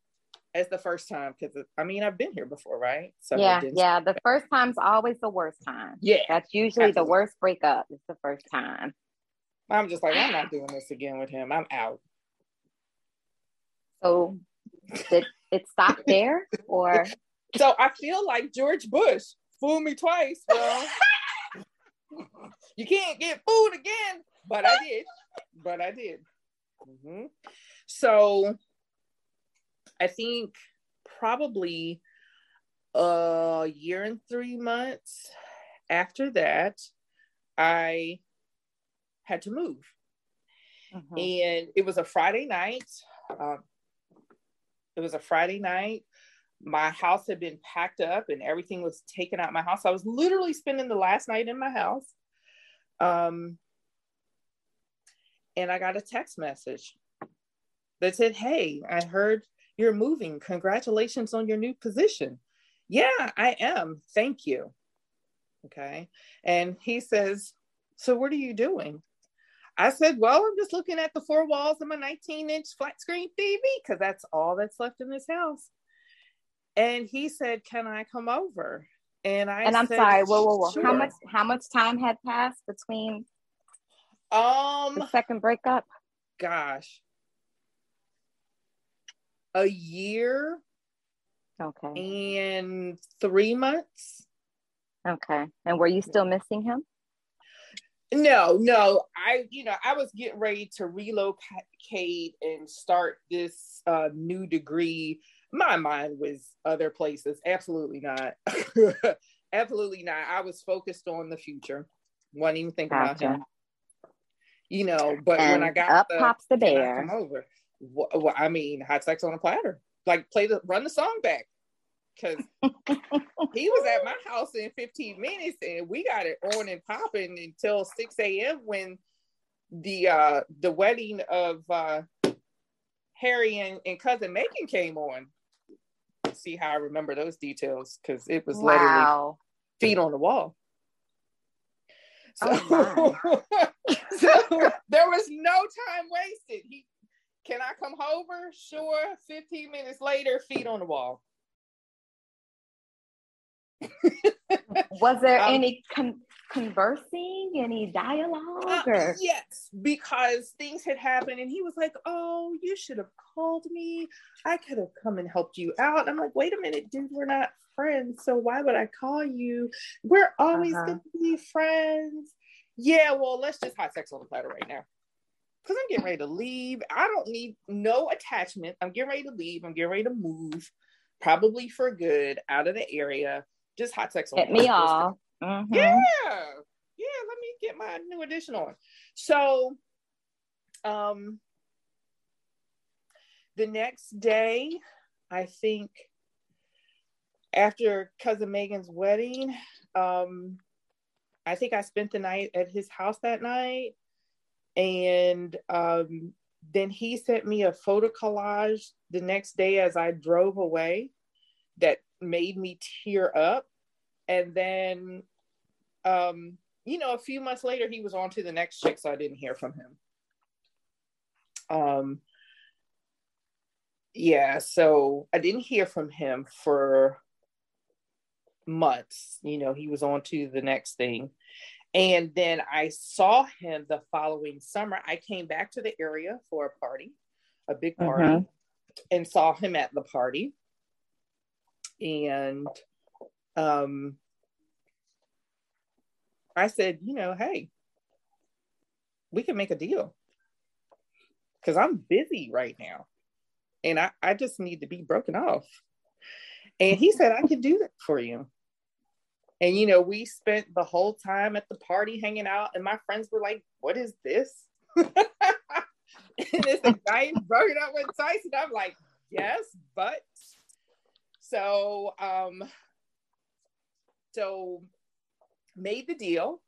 as the first time, because I've been here before, right? So yeah. The first time's always the worst time. Yeah, that's usually the worst breakup. It's the first time. I'm just like, I'm not doing this again with him. I'm out. So it stopped there, or so I feel like George Bush, fool me twice, girl. You can't get fooled again, but I did. but I did. Mm-hmm. So I think probably a year and 3 months after that, I had to move. Mm-hmm. And it was a Friday night. My house had been packed up and everything was taken out of my house. I was literally spending the last night in my house. And I got a text message that said, "Hey, I heard you're moving. Congratulations on your new position." "Yeah, I am. Thank you." Okay. And he says, "So what are you doing?" I said, "Well, I'm just looking at the four walls of my 19-inch flat screen TV because that's all that's left in this house." And he said, "Can I come over?" And I'm sorry, whoa. Sure. How much time had passed between the second breakup? Gosh. A year. Okay. And 3 months. Okay. And were you still missing him? No. I was getting ready to relocate and start this new degree. My mind was other places. Absolutely not. Absolutely not. I was focused on the future. Wasn't even thinking about him. But and when I got up pops the bear. Hot sex on a platter. Like run the song back. Because he was at my house in 15 minutes and we got it on and popping until 6 a.m. when the wedding of Harry and cousin Macon came on. See how I remember those details, because it was literally feet on the wall. So, so there was no time wasted. Can I come over? Sure. 15 minutes later, feet on the wall. Was there any conversing, any dialogue? Yes, because things had happened and he was like, "Oh, you should have called me. I could have come and helped you out." I'm like, "Wait a minute, dude, we're not friends. So why would I call you? We're always going to be friends." "Yeah, well, let's just hot sex on the platter right now. Because I'm getting ready to leave. I don't need no attachment. I'm getting ready to leave. I'm getting ready to move. Probably for good, out of the area. Just hot sex on the platter. Hit me off." Mm-hmm. Yeah, let me get my new edition on. So the next day, I think after cousin Megan's wedding, I think I spent the night at his house that night, and then he sent me a photo collage the next day as I drove away that made me tear up. And then a few months later, he was on to the next chick, so I didn't hear from him. So I didn't hear from him for months. He was on to the next thing. And then I saw him the following summer. I came back to the area for a party, a big party, and saw him at the party. And I said, "Hey, we can make a deal, because I'm busy right now and I just need to be broken off." And he said, "I can do that for you." And we spent the whole time at the party hanging out, and my friends were like, "What is this?" And this guy broken up with Tyson. I'm like, "Yes, but." So made the deal,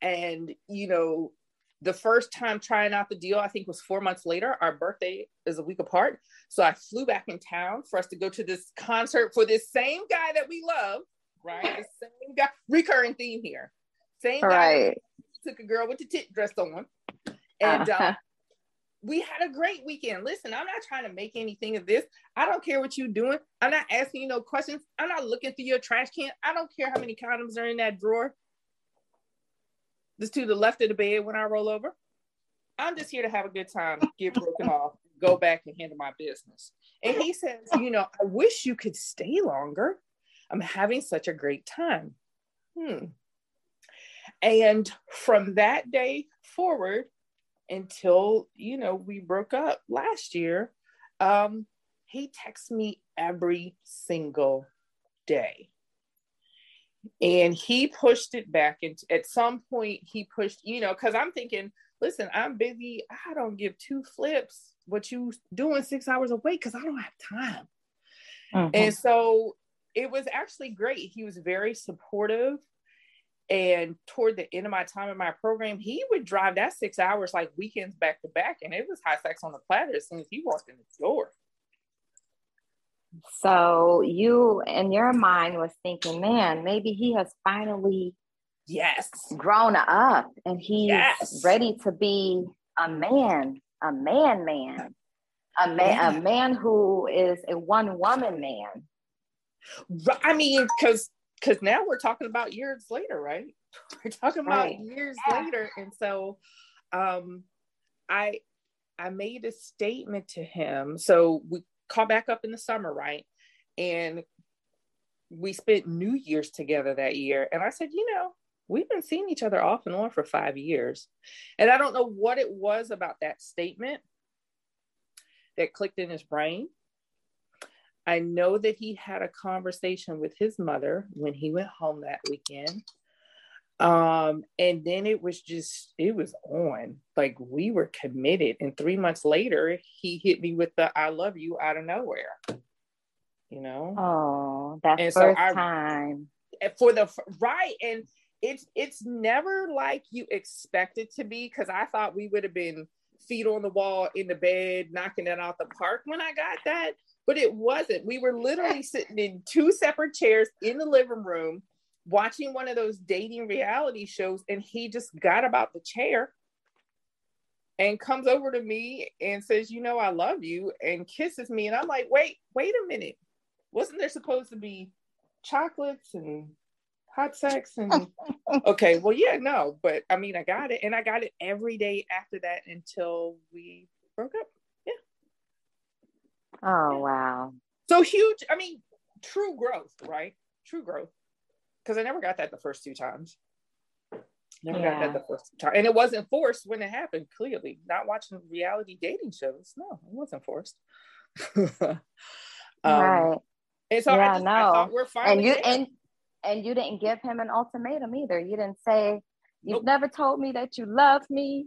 and the first time trying out the deal, I think, was 4 months later. Our birthday is a week apart, so I flew back in town for us to go to this concert for this same guy that we love, right? The same guy, recurring theme here. Same guy, right. Took a girl with the tit dressed on, and we had a great weekend. Listen, I'm not trying to make anything of this. I don't care what you're doing. I'm not asking you no questions. I'm not looking through your trash can. I don't care how many condoms are in that drawer. This to the left of the bed when I roll over. I'm just here to have a good time, get broken off, go back and handle my business. And he says, "I wish you could stay longer. I'm having such a great time." And from that day forward, until, you know, we broke up last year. He texts me every single day. And he pushed it back. And at some point he pushed, you know, because I'm thinking, listen, I'm busy. I don't give two flips what you doing 6 hours away because I don't have time. Uh-huh. And so it was actually great. He was very supportive. And toward the end of my time in my program, he would drive that 6 hours, like weekends back to back. And it was high sex on the platter as soon as he walked in the door. So you, in your mind, was thinking, man, maybe he has finally grown up and he's ready to be a man, a man who is a one woman man. I mean, because now we're talking about years later, right? We're talking about years later. And so I made a statement to him. So we caught back up in the summer, right? And we spent New Year's together that year. And I said, you know, we've been seeing each other off and on for 5 years. And I don't know what it was about that statement that clicked in his brain. I know that he had a conversation with his mother when he went home that weekend. And then it was on. Like, we were committed. And 3 months later, he hit me with the I love you out of nowhere. You know? Oh, that's the first time. And it's never like you expect it to be, because I thought we would have been feet on the wall in the bed, knocking it out the park when I got that. But it wasn't. We were literally sitting in two separate chairs in the living room, watching one of those dating reality shows. And he just got about the chair and comes over to me and says, you know, I love you, and kisses me. And I'm like, wait a minute. Wasn't there supposed to be chocolates and hot sex? And okay, well, yeah, no. But I mean, I got it. And I got it every day after that until we broke up. Oh, wow. So huge. I mean, true growth, right? True growth. Because I never got that the first two times. And it wasn't forced when it happened, clearly. Not watching reality dating shows. No, it wasn't forced. Right. And so I thought we're fine. And you didn't give him an ultimatum either. You didn't say, you've never told me that you love me.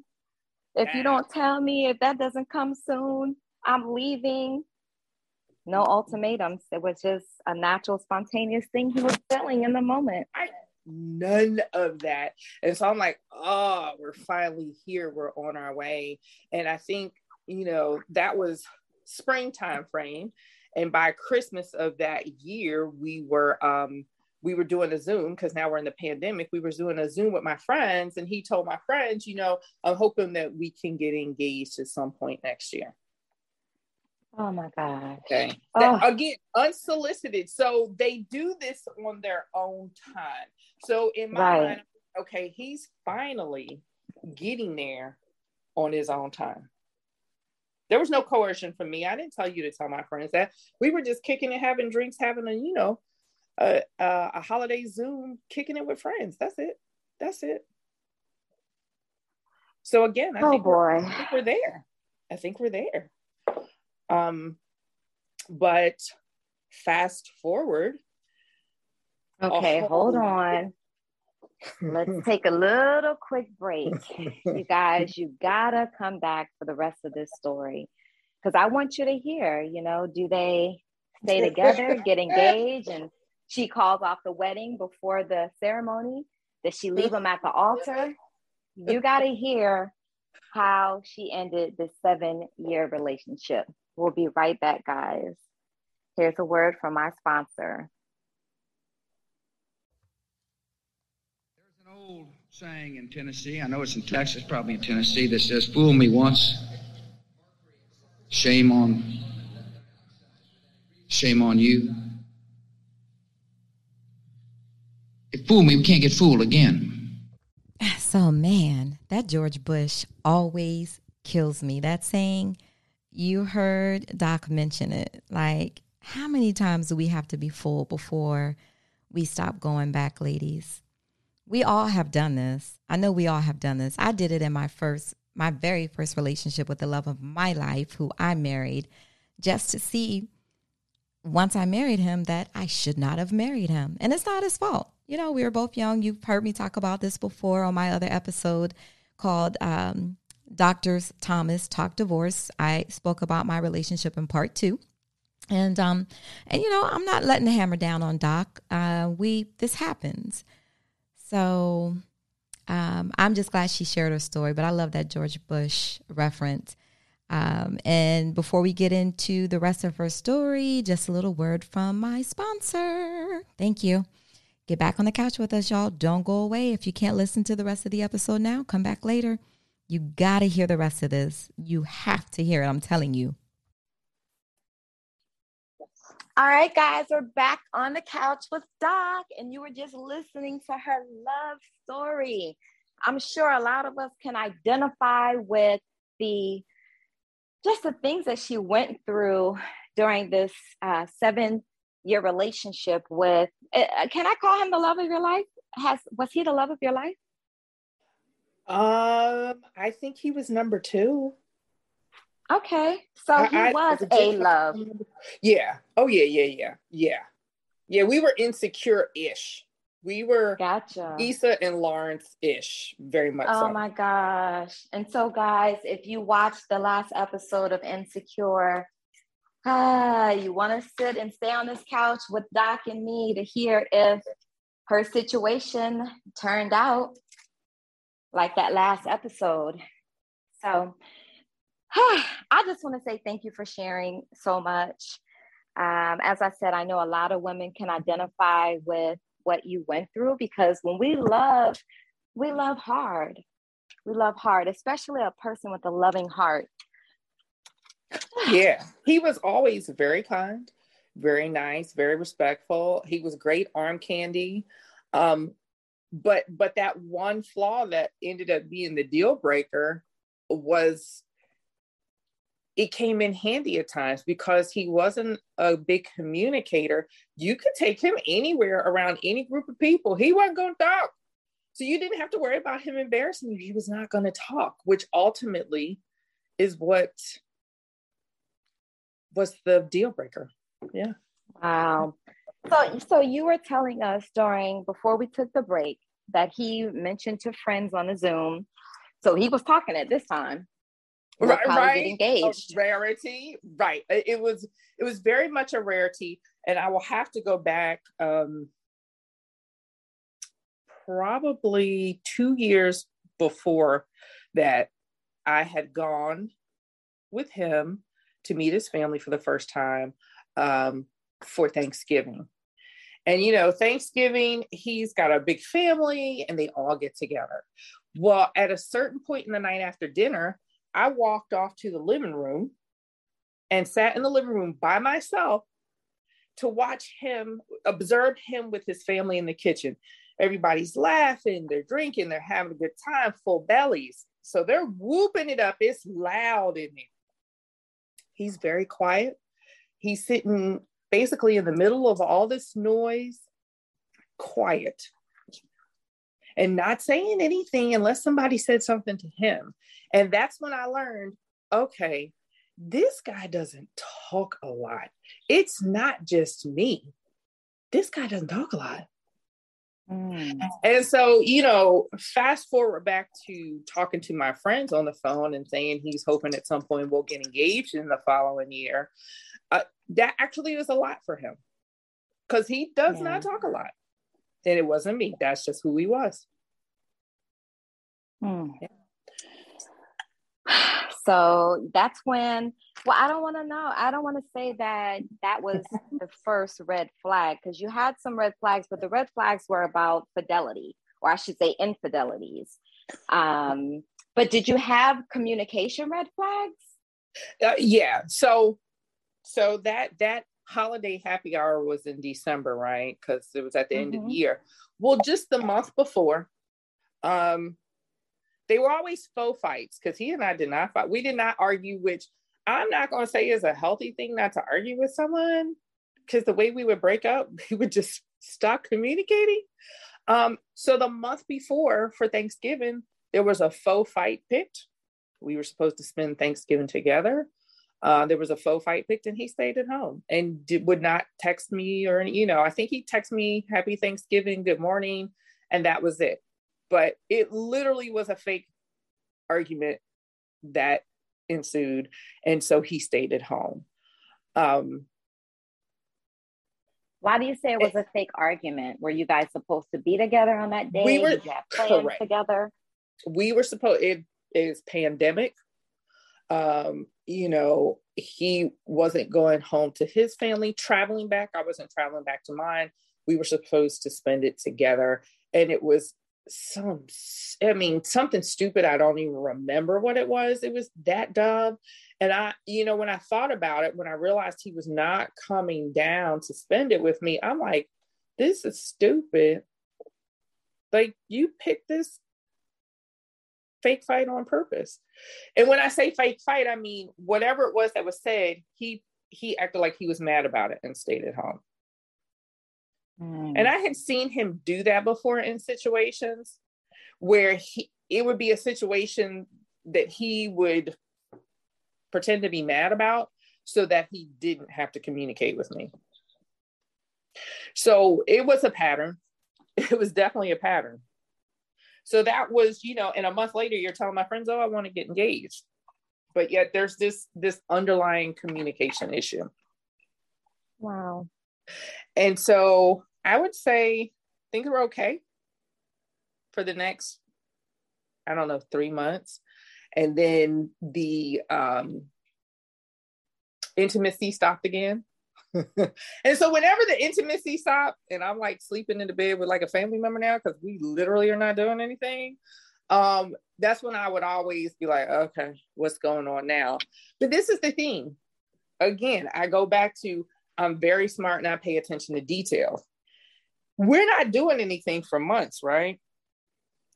If you don't tell me, if that doesn't come soon, I'm leaving. No ultimatums. It was just a natural, spontaneous thing he was feeling in the moment. None of that. And so I'm like, oh, we're finally here. We're on our way. And I think, you know, that was springtime frame. And by Christmas of that year, we were doing a Zoom, because now we're in the pandemic. We were doing a Zoom with my friends. And he told my friends, you know, I'm hoping that we can get engaged at some point next year. Oh my God. Okay. Oh. Again, unsolicited. So they do this on their own time. So in my mind, okay, he's finally getting there on his own time. There was no coercion for me. I didn't tell you to tell my friends that. We were just kicking and having drinks, having a, you know, a holiday Zoom, kicking it with friends. That's it. So again, I think we're there. But fast forward. Okay, hold on. Let's take a little quick break. You guys, you gotta come back for the rest of this story, because I want you to hear, you know, do they stay together, get engaged, and she calls off the wedding before the ceremony? Does she leave him at the altar? You gotta hear how she ended this 7-year relationship. We'll be right back, guys. Here's a word from our sponsor. There's an old saying in Tennessee, I know it's in Texas, probably in Tennessee, that says, fool me once, shame on you. If fool me, we can't get fooled again. So, man, that George Bush always kills me. That saying, you heard Doc mention it. Like, how many times do we have to be fooled before we stop going back, ladies? We all have done this. I know we all have done this. I did it in my first my very first relationship with the love of my life, who I married, just to see once I married him that I should not have married him. And it's not his fault. You know, we were both young. You've heard me talk about this before on my other episode called Doctors Thomas Talk Divorce. I spoke about my relationship in part 2. And you know, I'm not letting the hammer down on Doc. This happens. So I'm just glad she shared her story, but I love that George Bush reference. And before we get into the rest of her story, just a little word from my sponsor. Thank you. Get back on the couch with us, y'all. Don't go away. If you can't listen to the rest of the episode now, come back later. You got to hear the rest of this. You have to hear it. I'm telling you. All right, guys, we're back on the couch with Doc, and you were just listening to her love story. I'm sure a lot of us can identify with the things that she went through during this 7-year relationship with, can I call him the love of your life? Was he the love of your life? I think he was number 2. Okay, so he was a love. Yeah. Oh, yeah. Yeah, we were insecure-ish. We were gotcha. Issa and Lawrence-ish, very much so. Oh, my gosh. And so, guys, if you watched the last episode of Insecure, you want to sit and stay on this couch with Doc and me to hear if her situation turned out like that last episode. So I just want to say thank you for sharing so much. As I said, I know a lot of women can identify with what you went through, because when we love hard, especially a person with a loving heart. Yeah, he was always very kind, very nice, very respectful. He was great arm candy. But that one flaw that ended up being the deal breaker was, it came in handy at times because he wasn't a big communicator. You could take him anywhere around any group of people. He wasn't going to talk. So you didn't have to worry about him embarrassing you. He was not going to talk, which ultimately is what was the deal breaker. Yeah. Wow. So you were telling us before we took the break that he mentioned to friends on the Zoom. So he was talking at this time. Right, engaged. A rarity, right. It was very much a rarity, and I will have to go back probably 2 years before that. I had gone with him to meet his family for the first time for Thanksgiving, and you know, Thanksgiving, he's got a big family, and they all get together. Well, at a certain point in the night after dinner, I walked off to the living room and sat in the living room by myself to watch him, observe him with his family in the kitchen. Everybody's laughing, they're drinking, they're having a good time, full bellies. So they're whooping it up. It's loud in there. He's very quiet. He's sitting basically in the middle of all this noise, quiet, and not saying anything unless somebody said something to him. And that's when I learned, okay, this guy doesn't talk a lot. It's not just me. This guy doesn't talk a lot. Mm. And so, you know, fast forward back to talking to my friends on the phone and saying he's hoping at some point we'll get engaged in the following year. That actually was a lot for him, because he does not talk a lot. And it wasn't me. That's just who he was. Hmm. Yeah. So that's when, I don't want to know. I don't want to say that was the first red flag, because you had some red flags, but the red flags were about fidelity, or I should say infidelities. But did you have communication red flags? Yeah. So that holiday happy hour was in December, right? Because it was at the end of the year. Well, just the month before, they were always faux fights, because he and I did not fight. We did not argue, which I'm not going to say is a healthy thing, not to argue with someone, because the way we would break up, we would just stop communicating. So the month before for Thanksgiving, there was a faux fight pitched We were supposed to spend Thanksgiving together. There was a faux fight picked and he stayed at home and would not text me or, you know, I think he texted me happy Thanksgiving, good morning. And that was it. But it literally was a fake argument that ensued. And so he stayed at home. Why do you say it was a fake argument? Were you guys supposed to be together on that day? We were. Did you have plans together? We were supposed, it is pandemic. You know, he wasn't going home to his family, traveling back. I wasn't traveling back to mine. We were supposed to spend it together. And it was something stupid. I don't even remember what it was. It was that dumb. And I, you know, when I thought about it, when I realized he was not coming down to spend it with me, I'm like, this is stupid. Like, you picked this fake fight on purpose. And when I say fake fight, I mean, whatever it was that was said, he acted like he was mad about it and stayed at home. And I had seen him do that before in situations where it would be a situation that he would pretend to be mad about so that he didn't have to communicate with me. So it was a pattern. It was definitely a pattern. So that was, you know, and a month later, you're telling my friends, oh, I want to get engaged. But yet there's this underlying communication issue. Wow. And so I would say things were okay for the next, 3 months. And then the intimacy stopped again. And so whenever the intimacy stopped, and I'm like sleeping in the bed with like a family member now, because we literally are not doing anything. That's when I would always be like, okay, what's going on now? But this is the thing. Again, I go back to, I'm very smart and I pay attention to detail. We're not doing anything for months, right?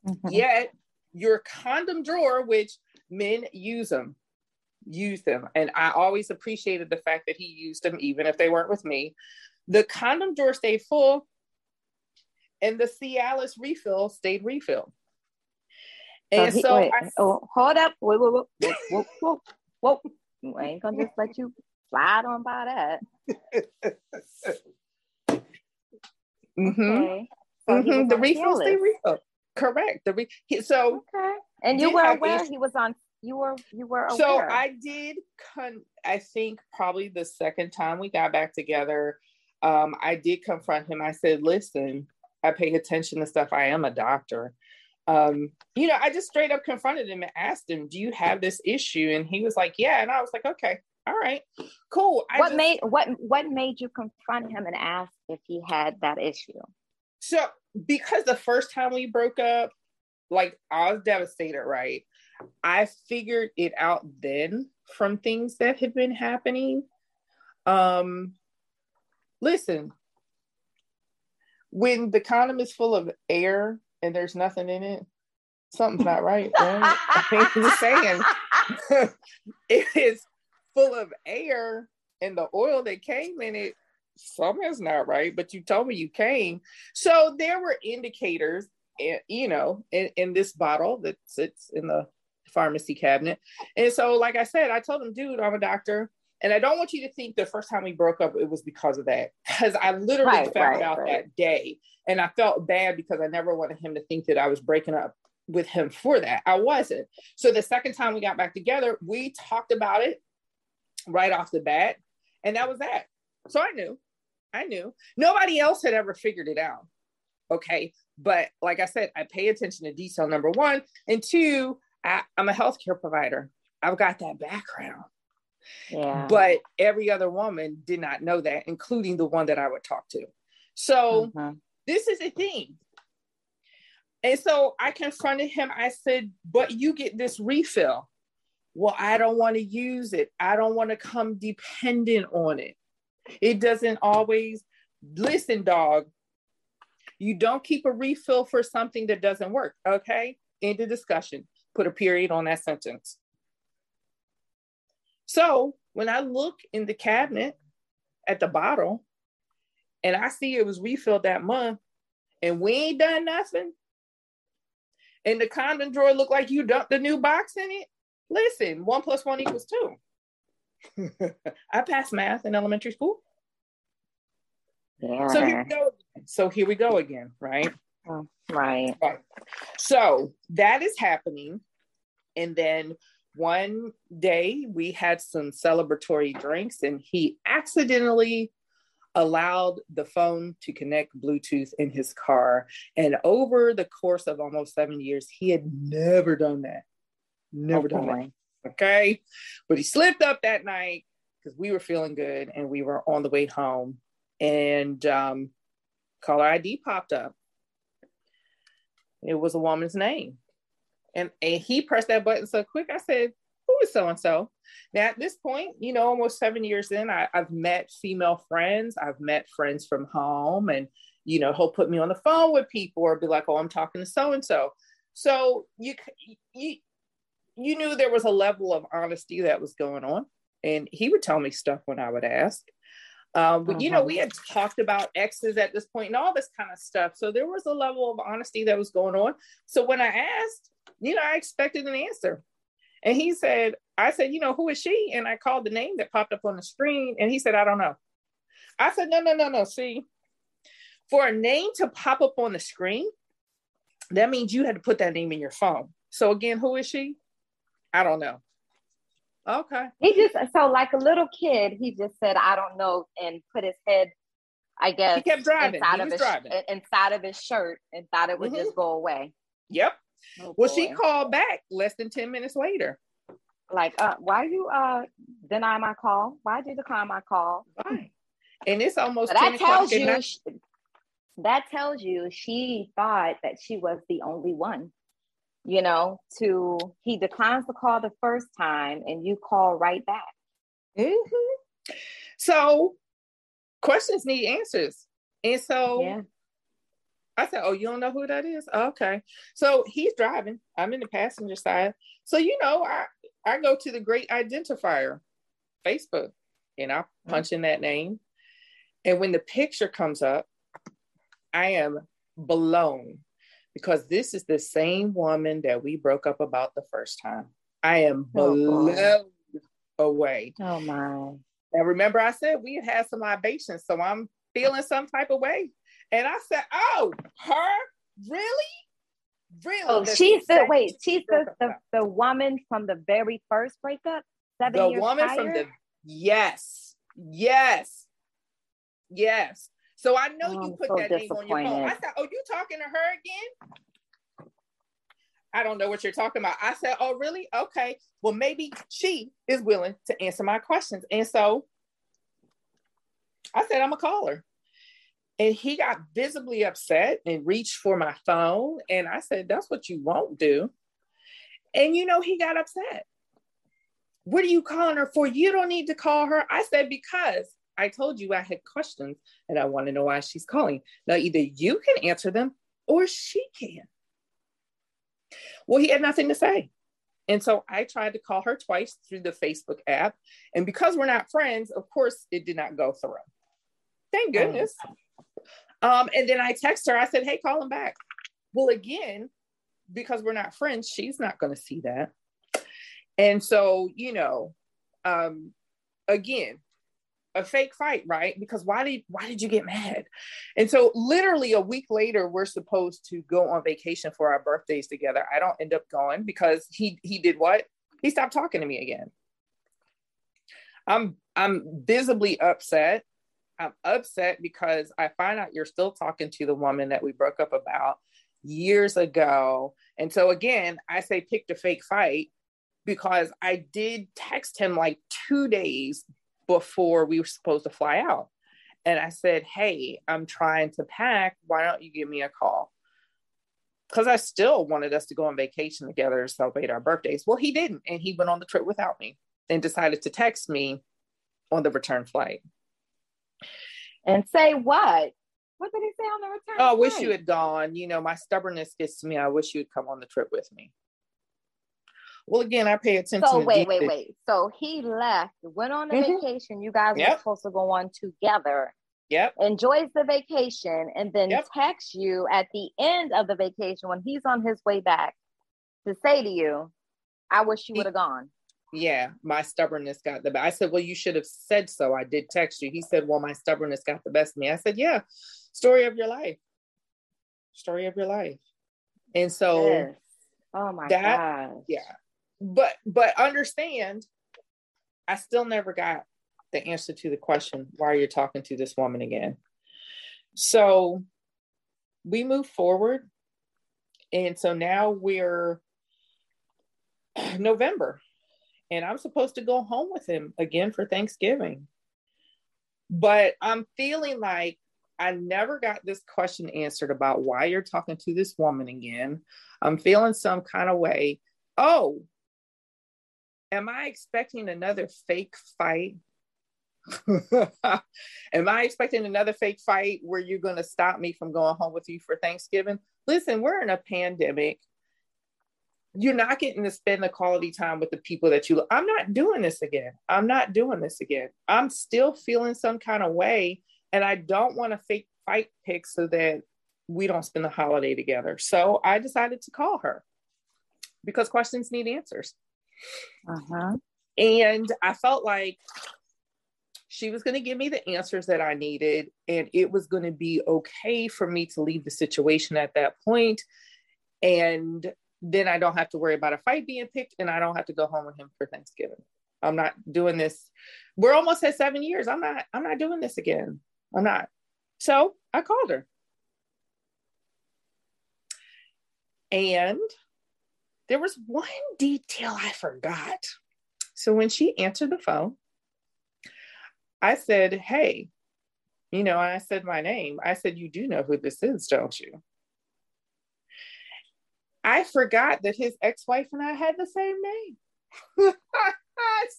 Mm-hmm. Yet your condom drawer, which men use them. And I always appreciated the fact that he used them, even if they weren't with me. The condom drawer stayed full and the Cialis refill stayed refilled. And hold up. Whoa. I ain't gonna just let you slide on by that. Okay. So the refills stayed refilled. Correct. Okay. And you were aware he was on. You were aware. So I did. I think probably the second time we got back together, I did confront him. I said, "Listen, I pay attention to stuff. I am a doctor. You know, I just straight up confronted him and asked him, "Do you have this issue?" And he was like, "Yeah." And I was like, "Okay, all right, cool." What made you confront him and ask if he had that issue? So because the first time we broke up, like I was devastated, right? I figured it out then from things that had been happening. Listen, when the condom is full of air and there's nothing in it, something's not right, right? I'm just saying. It is full of air and the oil that came in it, something's not right, but you told me you came. So there were indicators, you know, in this bottle that sits in the pharmacy cabinet. And so, like I said, I told him, dude, I'm a doctor. And I don't want you to think the first time we broke up, it was because of that. Because I literally found out that day. And I felt bad because I never wanted him to think that I was breaking up with him for that. I wasn't. So the second time we got back together, we talked about it right off the bat. And that was that. So I knew. Nobody else had ever figured it out. Okay. But like I said, I pay attention to detail, number one. And two, I'm a healthcare provider. I've got that background. Yeah. But every other woman did not know that, including the one that I would talk to. So this is the thing. And so I confronted him. I said, but you get this refill. Well, I don't want to use it. I don't want to come dependent on it. It doesn't always. Listen, dog. You don't keep a refill for something that doesn't work. Okay. End of discussion. Put a period on that sentence. So when I look in the cabinet at the bottle and I see it was refilled that month and we ain't done nothing. And the condom drawer looked like you dumped a new box in it. Listen, 1 + 1 = 2. I passed math in elementary school. Yeah. So here we go again, right? Oh, right. So that is happening. And then one day we had some celebratory drinks and he accidentally allowed the phone to connect Bluetooth in his car. And over the course of almost 7 years, he had never done that. Never done that. Okay. But he slipped up that night because we were feeling good and we were on the way home. And caller ID popped up. It was a woman's name. And he pressed that button so quick. I said, who is so-and-so? Now at this point, you know, almost 7 years in, I've met female friends. I've met friends from home and, you know, he'll put me on the phone with people or be like, oh, I'm talking to so-and-so. So you knew there was a level of honesty that was going on. And he would tell me stuff when I would ask. But, you know, we had talked about exes at this point and all this kind of stuff. So there was a level of honesty that was going on. So when I asked, you know, I expected an answer. And he said, I said, you know, who is she? And I called the name that popped up on the screen. And he said, I don't know. I said, no. See, for a name to pop up on the screen, that means you had to put that name in your phone. So again, who is she? I don't know. Okay. He just, so like a little kid, he just said, I don't know, and put his head, I guess, he kept driving. Inside of his shirt and thought it would just go away. Yep. Oh, well, boy. She called back less than 10 minutes later. Like, why you deny my call? Why did you decline my call? Why? And it's almost 10 o'clock at night. That tells you she thought that she was the only one. You know, he declines the call the first time and you call right back. Mm-hmm. So questions need answers. And so I said, oh, you don't know who that is? Okay. So he's driving. I'm in the passenger side. So, you know, I go to the great identifier, Facebook, and I punch in that name. And when the picture comes up, I am blown. Because this is the same woman that we broke up about the first time. I am blown away. Oh, my. And remember I said we had some libations, so I'm feeling some type of way. And I said, oh, her? Really? Really? Oh, she's the woman from the very first breakup? 7 years prior? Yes. So I know you put that name on your phone. I said, oh, you talking to her again? I don't know what you're talking about. I said, oh, really? Okay. Well, maybe she is willing to answer my questions. And so I said, I'm going to call her. And he got visibly upset and reached for my phone. And I said, that's what you won't do. And, you know, he got upset. What are you calling her for? You don't need to call her. I said, because I told you I had questions and I want to know why she's calling. Now, either you can answer them or she can. Well, he had nothing to say. And so I tried to call her twice through the Facebook app. And because we're not friends, of course, it did not go through. Thank goodness. And then I text her. I said, hey, call him back. Well, again, because we're not friends, she's not going to see that. And so, you know, again, a fake fight, right? Because why did you get mad? And so literally a week later, we're supposed to go on vacation for our birthdays together. I don't end up going because he did what? He stopped talking to me again. I'm visibly upset. I'm upset because I find out you're still talking to the woman that we broke up about years ago. And so again, I say pick the fake fight because I did text him like 2 days before we were supposed to fly out. And I said, hey, I'm trying to pack. Why don't you give me a call? Because I still wanted us to go on vacation together to celebrate our birthdays. Well, he didn't. And he went on the trip without me and decided to text me on the return flight. And say what? What did he say on the return flight? Oh, I wish you had gone. You know, my stubbornness gets to me. I wish you would come on the trip with me. Well, again, I pay attention. So wait. So he left, went on a vacation. You guys were supposed to go on together. Yep. Enjoys the vacation and then texts you at the end of the vacation when he's on his way back to say to you, I wish you would have gone. Yeah, my stubbornness got the best. I said, well, you should have said so. I did text you. He said, well, my stubbornness got the best of me. I said, yeah, story of your life. Story of your life. And so yes. Oh my God. Yeah. But understand, I still never got the answer to the question, why are you talking to this woman again? So we move forward. And so now we're November. And I'm supposed to go home with him again for Thanksgiving. But I'm feeling like I never got this question answered about why you're talking to this woman again. I'm feeling some kind of way. Oh, am I expecting another fake fight? Am I expecting another fake fight where you're going to stop me from going home with you for Thanksgiving? Listen, we're in a pandemic. You're not getting to spend the quality time with the people that you love. I'm not doing this again. I'm not doing this again. I'm still feeling some kind of way. And I don't want to fake fight pick so that we don't spend the holiday together. So I decided to call her because questions need answers. Uh-huh. And I felt like she was going to give me the answers that I needed. And it was going to be okay for me to leave the situation at that point. And then I don't have to worry about a fight being picked, and I don't have to go home with him for Thanksgiving. I'm not doing this. We're almost at 7 years. I'm not doing this again. I'm not. So I called her. And there was one detail I forgot. So when she answered the phone, I said, hey, and I said my name. I said, you do know who this is, don't you? I forgot that his ex-wife and I had the same name.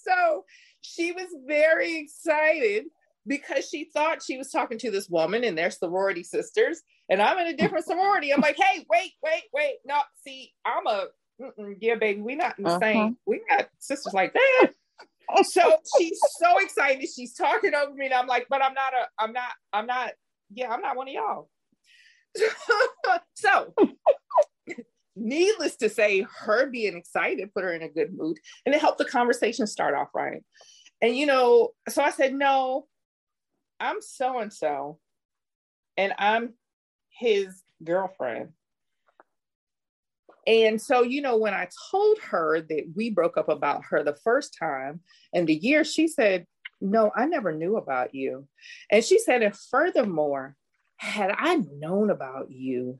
So she was very excited because she thought she was talking to this woman and they're sorority sisters. And I'm in a different sorority. I'm like, hey, wait. No, see, I'm a, yeah, baby, we're not the same. We're not sisters like that. So she's so excited. She's talking over me. And I'm like, but I'm not one of y'all. So needless to say, her being excited put her in a good mood, and it helped the conversation start off right. And so I said, no, I'm so-and-so, and I'm his girlfriend. And so, when I told her that we broke up about her the first time and the year, she said, no, I never knew about you. And she said, and furthermore, had I known about you,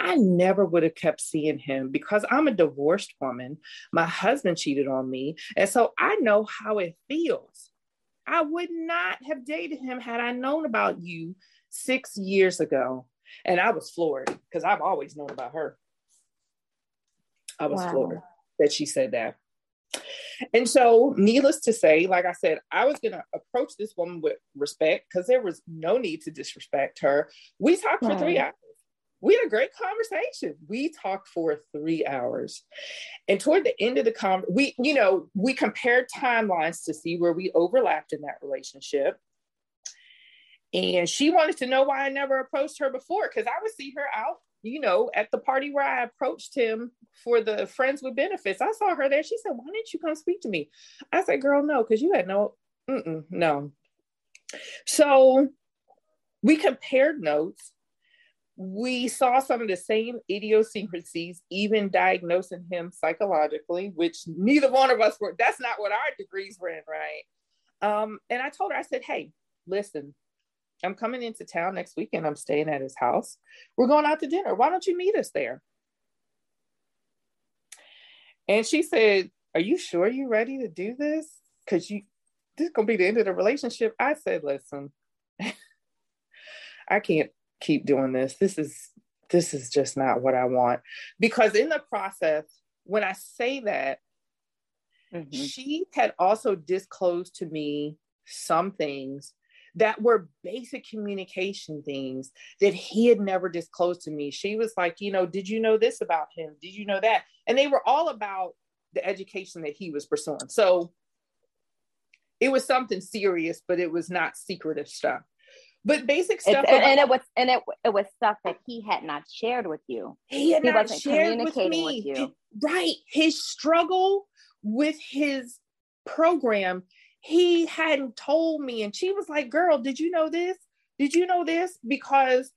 I never would have kept seeing him because I'm a divorced woman. My husband cheated on me. And so I know how it feels. I would not have dated him had I known about you 6 years ago. And I was floored because I've always known about her. I was floored that she said that. And so needless to say, like I said, I was going to approach this woman with respect because there was no need to disrespect her. We talked for 3 hours. We had a great conversation. We talked for 3 hours. And toward the end of the conversation, we compared timelines to see where we overlapped in that relationship. And she wanted to know why I never approached her before, because I would see her out, at the party where I approached him for the Friends with Benefits. I saw her there. She said, why didn't you come speak to me? I said, girl, no, because you had no. So we compared notes. We saw some of the same idiosyncrasies, even diagnosing him psychologically, which neither one of us were. That's not what our degrees were in, right? And I told her, I said, hey, listen, I'm coming into town next week and I'm staying at his house. We're going out to dinner. Why don't you meet us there? And she said, are you sure you're ready to do this? Because this is going to be the end of the relationship. I said, listen, I can't keep doing this. This is just not what I want. Because in the process, when I say that, she had also disclosed to me some things that were basic communication things that he had never disclosed to me. She was like, did you know this about him? Did you know that? And they were all about the education that he was pursuing. So it was something serious, but it was not secretive stuff. But basic stuff. It was stuff that he had not shared with you. He had not shared with me. Right. His struggle with his program, he hadn't told me. And she was like, girl, did you know this? Did you know this? Because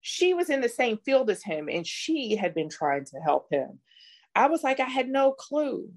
she was in the same field as him and she had been trying to help him. I was like, I had no clue.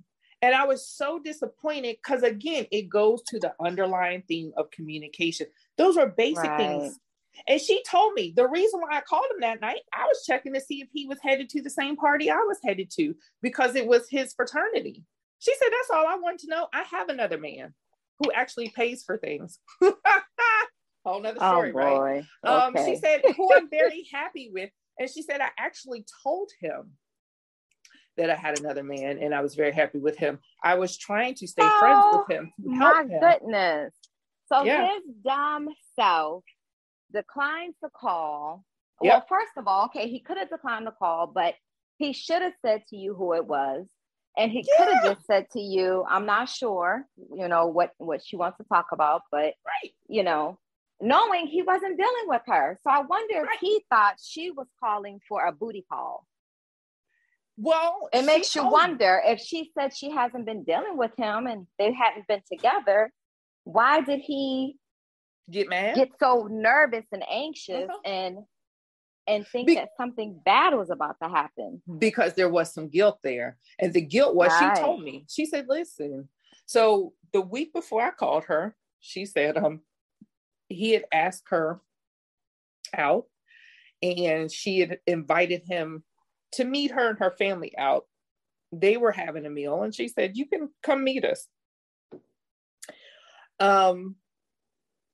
And I was so disappointed because, again, it goes to the underlying theme of communication. Those are basic things. And she told me the reason why I called him that night, I was checking to see if he was headed to the same party I was headed to because it was his fraternity. She said, that's all I wanted to know. I have another man who actually pays for things. Whole nother story, right? Okay. She said, who I'm very happy with. And she said, I actually told him that I had another man and I was very happy with him. I was trying to stay friends with him. Goodness. So his dumb self declines the call. Yep. Well, first of all, okay, he could have declined the call, but he should have said to you who it was. And he could have just said to you, I'm not sure, you know, what she wants to talk about, but, you know, knowing he wasn't dealing with her. So I wonder if he thought she was calling for a booty call. Well, it makes you wonder if she said she hasn't been dealing with him and they hadn't been together. Why did he get mad? Get so nervous and anxious and think that something bad was about to happen? Because there was some guilt there. And the guilt was, she told me, she said, listen. So the week before I called her, she said, he had asked her out and she had invited him to meet her and her family out. They were having a meal and she said, you can come meet us.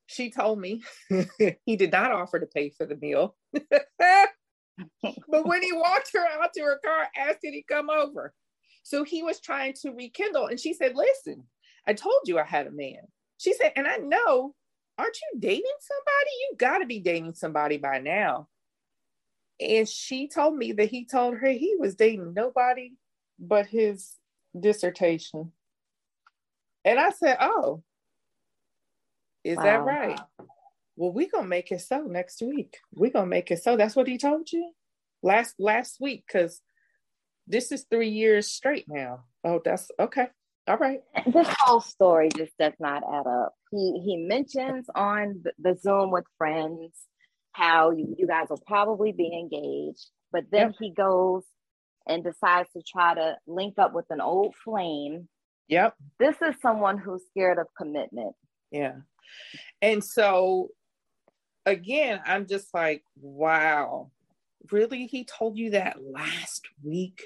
She told me he did not offer to pay for the meal, but when he walked her out to her car, asked did he come over. So he was trying to rekindle. And she said, listen, I told you I had a man. She said, and I know, aren't you dating somebody? You gotta be dating somebody by now. And she told me that he told her he was dating nobody but his dissertation. And I said, oh, is that right? Well, we're going to make it so next week. We're going to make it so. That's what he told you last week, because this is 3 years straight now. Oh, that's okay. All right. This whole story just does not add up. He mentions on the Zoom with friends how you guys will probably be engaged, but then he goes and decides to try to link up with an old flame. Yep. This is someone who's scared of commitment. Yeah. And so again, I'm just like, wow, really? He told you that last week?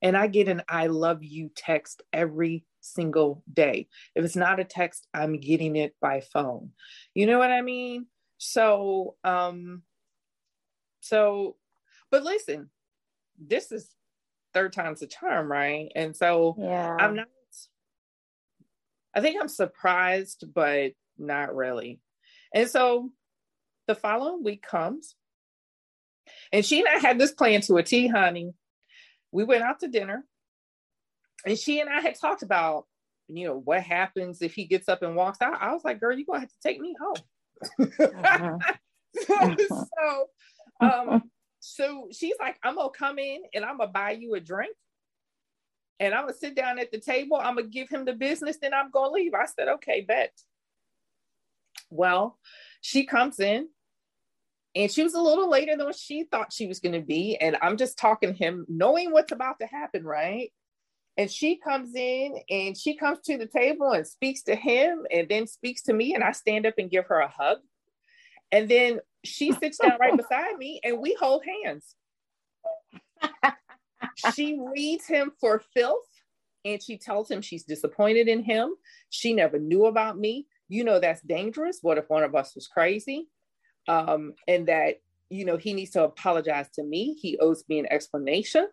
And I get an I love you text every single day. If it's not a text, I'm getting it by phone. You know what I mean? So, but listen, this is third time's a charm, right? And so I think I'm surprised, but not really. And so the following week comes and she and I had this plan to a T, honey. We went out to dinner and she and I had talked about, you know, what happens if he gets up and walks out. I was like, girl, you're going to have to take me home. So she's like, I'm gonna come in and I'm gonna buy you a drink and I'm gonna sit down at the table, I'm gonna give him the business, then I'm gonna leave. I said, okay, bet. Well, she comes in and she was a little later than she thought she was gonna be, and I'm just talking him knowing what's about to happen, right? And she comes in and she comes to the table and speaks to him and then speaks to me. And I stand up and give her a hug. And then she sits down right beside me and we hold hands. She reads him for filth and she tells him she's disappointed in him. She never knew about me. You know, that's dangerous. What if one of us was crazy? And that, you know, he needs to apologize to me. He owes me an explanation.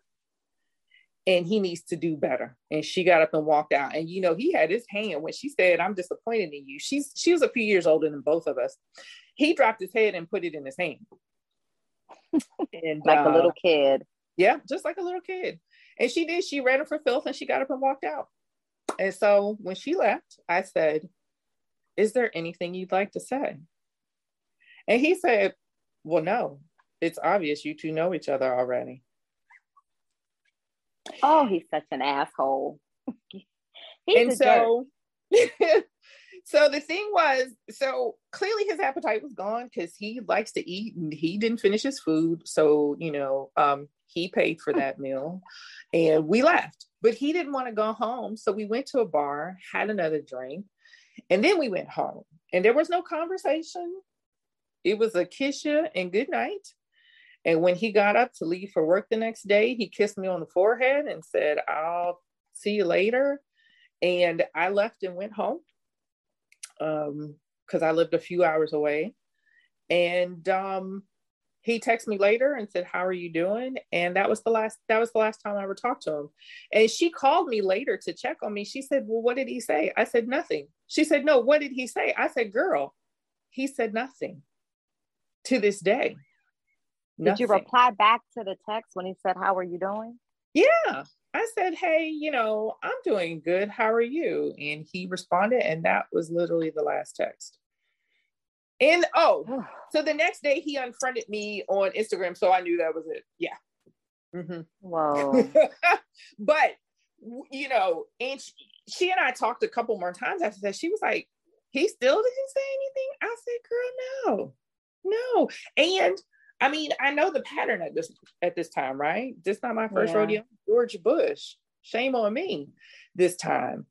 And he needs to do better. And she got up and walked out. And, you know, he had his hand when she said, I'm disappointed in you. She was a few years older than both of us. He dropped his head and put it in his hand. And like a little kid. Yeah, just like a little kid. And she did. She ran him for filth and she got up and walked out. And so when she left, I said, is there anything you'd like to say? And he said, well, no, it's obvious you two know each other already. Oh, he's such an asshole. So the thing was, so clearly his appetite was gone because he likes to eat and he didn't finish his food. So, you know, he paid for that meal and we left, but he didn't want to go home. So we went to a bar, had another drink, and then we went home and there was no conversation. It was a kisha and good night. And when he got up to leave for work the next day, he kissed me on the forehead and said, I'll see you later. And I left and went home. Because I lived a few hours away. And he texted me later and said, how are you doing? And that was the last time I ever talked to him. And she called me later to check on me. She said, well, what did he say? I said, nothing. She said, no, what did he say? I said, girl, he said nothing to this day. Nothing. Did you reply back to the text when he said, how are you doing? Yeah. I said, hey, you know, I'm doing good. How are you? And he responded. And that was literally the last text. And so the next day he unfriended me on Instagram. So I knew that was it. Yeah. Mm-hmm. Wow. But, you know, and she and I talked a couple more times after that. She was like, he still didn't say anything. I said, girl, no. And I mean, I know the pattern at this time, right? This is not my first rodeo. George Bush, shame on me this time.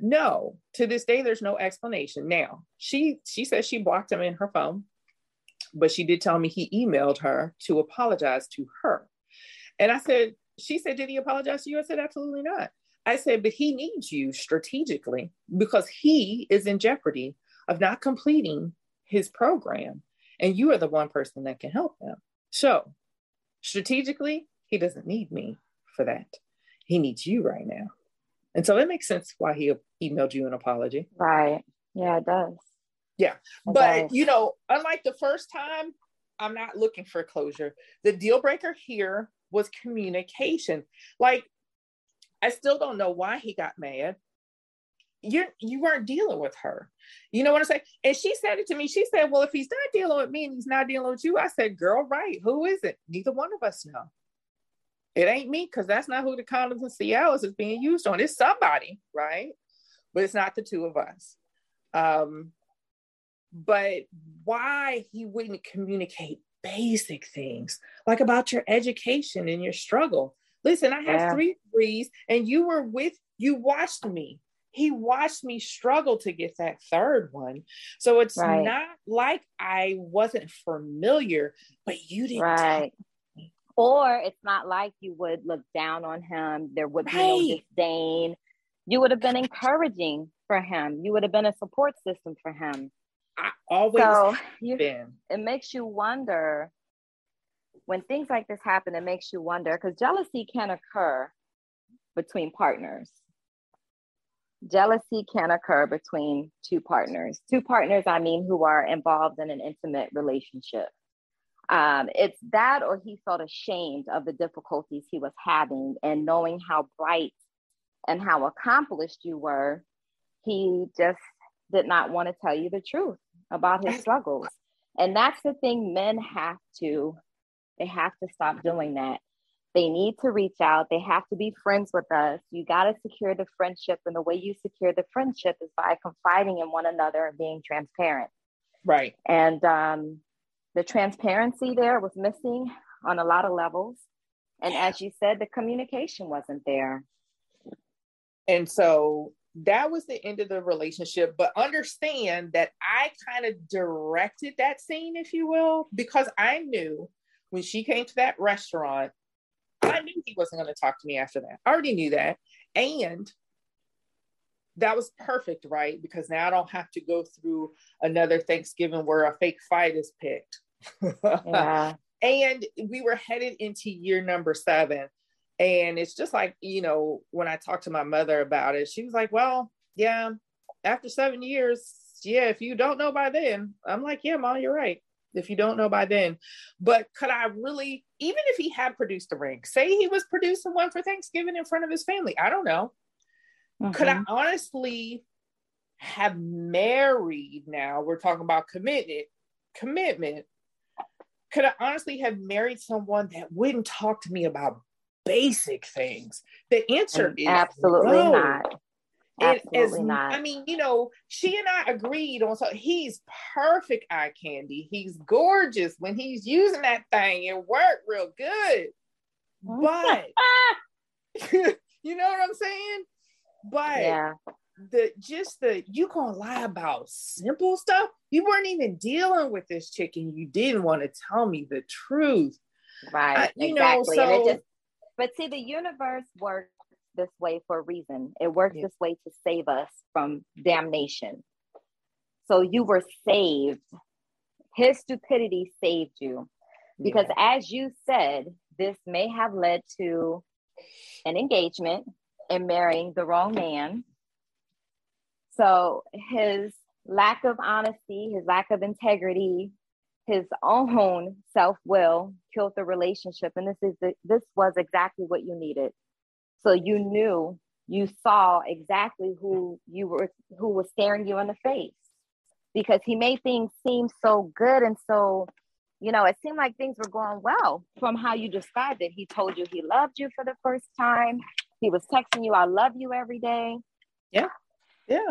No, to this day, there's no explanation. Now, she says she blocked him in her phone, but she did tell me he emailed her to apologize to her. And I said, she said, did he apologize to you? I said, absolutely not. I said, but he needs you strategically because he is in jeopardy of not completing his program. And you are the one person that can help him. So strategically, he doesn't need me for that. He needs you right now. And so it makes sense why he emailed you an apology. Right. Yeah, it does. Yeah. But, you know, unlike the first time, I'm not looking for closure. The deal breaker here was communication. Like, I still don't know why he got mad. You weren't dealing with her. You know what I'm saying? And she said it to me. She said, well, if he's not dealing with me and he's not dealing with you, I said, girl, right. Who is it? Neither one of us know. It ain't me because that's not who the condoms and CLs is being used on. It's somebody, right? But it's not the two of us. But why he wouldn't communicate basic things, like about your education and your struggle. Listen, I have 3 degrees and you watched me. He watched me struggle to get that third one. So it's not like I wasn't familiar, but you didn't. Right. Or it's not like you would look down on him. There would be no disdain. You would have been encouraging for him. You would have been a support system for him. I always been. It makes you wonder when things like this happen, it makes you wonder because jealousy can occur between partners. Jealousy can occur between two partners, I mean, who are involved in an intimate relationship. It's that, or he felt ashamed of the difficulties he was having, and knowing how bright and how accomplished you were, he just did not want to tell you the truth about his struggles. And that's the thing, men have to stop doing that. They need to reach out. They have to be friends with us. You got to secure the friendship. And the way you secure the friendship is by confiding in one another and being transparent. Right. And the transparency there was missing on a lot of levels. And as you said, the communication wasn't there. And so that was the end of the relationship. But understand that I kind of directed that scene, if you will, because I knew when she came to that restaurant, I knew he wasn't going to talk to me after that. I already knew that. And that was perfect, right? Because now I don't have to go through another Thanksgiving where a fake fight is picked. Yeah. And we were headed into year number 7. And it's just like, you know, when I talked to my mother about it, she was like, well, yeah, after 7 years, yeah, if you don't know by then. I'm like, yeah, Mom, you're right. If you don't know by then. But could I really, even if he had produced a ring, say he was producing one for Thanksgiving in front of his family, I don't know. Mm-hmm. Could I honestly have married, now we're talking about committed, commitment, could I honestly have married someone that wouldn't talk to me about basic things? The answer is absolutely no. Not. Absolutely not. I mean, you know, she and I agreed on, so he's perfect eye candy. He's gorgeous when he's using that thing. It worked real good. But you know what I'm saying? But yeah. You gonna lie about simple stuff. You weren't even dealing with this chick and you didn't want to tell me the truth. Right. Exactly. Know, so, and but see, the universe works this way for a reason. It works this way to save us from damnation. So you were saved. His stupidity saved you. Because as you said, this may have led to an engagement and marrying the wrong man. So his lack of honesty, his lack of integrity, his own self-will killed the relationship. And this was exactly what you needed. So you knew, you saw exactly who was staring you in the face, because he made things seem so good. And so, you know, it seemed like things were going well from how you described it. He told you he loved you for the first time. He was texting you, I love you every day. Yeah. Yeah.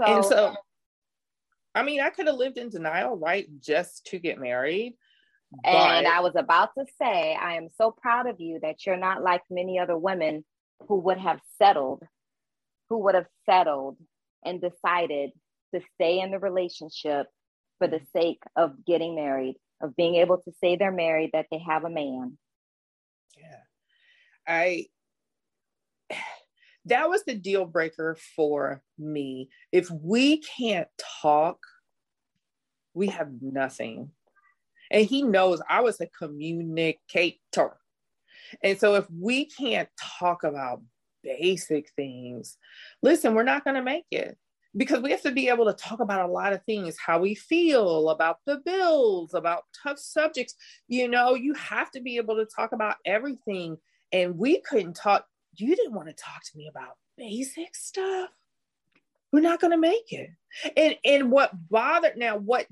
And so I mean, I could have lived in denial, right? Just to get married. And I was about to say, I am so proud of you that you're not like many other women who would have settled and decided to stay in the relationship for the sake of getting married, of being able to say they're married, that they have a man. Yeah. That was the deal breaker for me. If we can't talk, we have nothing. And he knows I was a communicator. And so if we can't talk about basic things, listen, we're not going to make it, because we have to be able to talk about a lot of things, how we feel about the bills, about tough subjects. You know, you have to be able to talk about everything. And we couldn't talk. You didn't want to talk to me about basic stuff. We're not going to make it. And what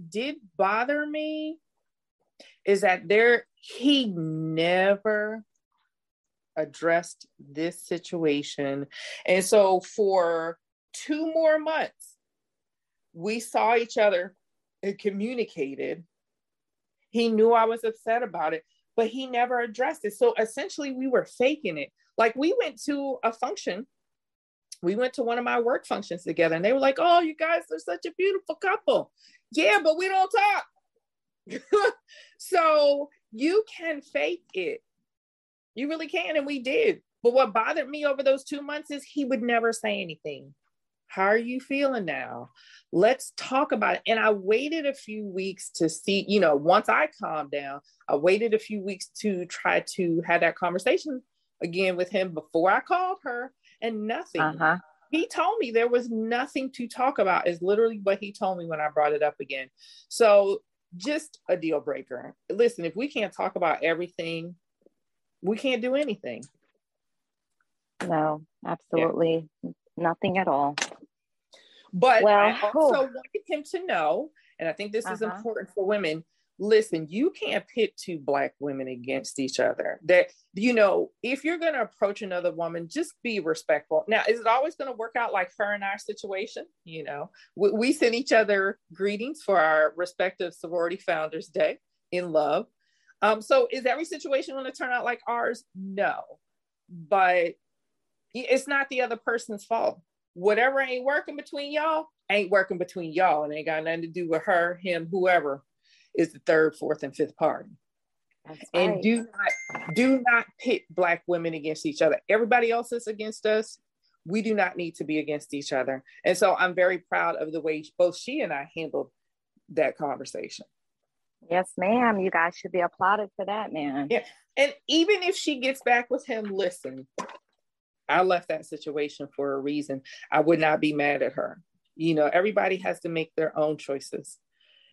did bother me is that he never addressed this situation. And so for 2 more months, we saw each other and communicated. He knew I was upset about it, but he never addressed it. So essentially we were faking it. Like, we went to a function. We went to one of my work functions together, and they were like, oh, you guys are such a beautiful couple. Yeah, but we don't talk. So you can fake it. You really can. And we did. But what bothered me over those 2 months is he would never say anything. How are you feeling now? Let's talk about it. And I waited a few weeks to see, you know, once I calmed down, I waited a few weeks to try to have that conversation again with him before I called her, and nothing. He told me there was nothing to talk about, is literally what he told me when I brought it up again. So just a deal breaker. Listen, if we can't talk about everything, we can't do anything. No, absolutely nothing at all. But I also wanted him to know, and I think this is important for women. Listen, you can't pit 2 Black women against each other. That, you know, if you're going to approach another woman, just be respectful. Now, is it always going to work out like her and our situation? You know, we send each other greetings for our respective sorority founders day in love. So is every situation going to turn out like ours? No, but it's not the other person's fault. Whatever ain't working between y'all and ain't got nothing to do with her, him, whoever is the 3rd, 4th, and 5th party. That's and right. do not pit Black women against each other. Everybody else is against us. We do not need to be against each other. And so I'm very proud of the way both she and I handled that conversation. Yes, ma'am. You guys should be applauded for that, man. Yeah. And even if she gets back with him, listen, I left that situation for a reason. I would not be mad at her. You know, everybody has to make their own choices.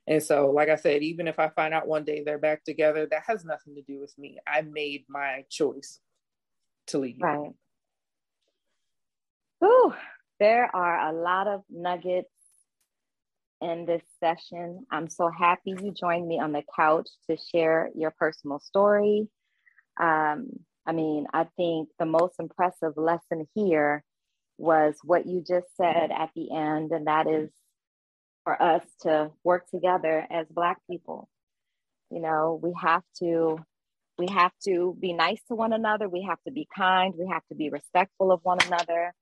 And so, like I said, even if I find out one day they're back together, that has nothing to do with me. I made my choice to leave. Right. Ooh, there are a lot of nuggets in this session. I'm so happy you joined me on the couch to share your personal story. I think the most impressive lesson here was what you just said at the end, and that is for us to work together as Black people. You know, we have to be nice to one another. We have to be kind. We have to be respectful of one another.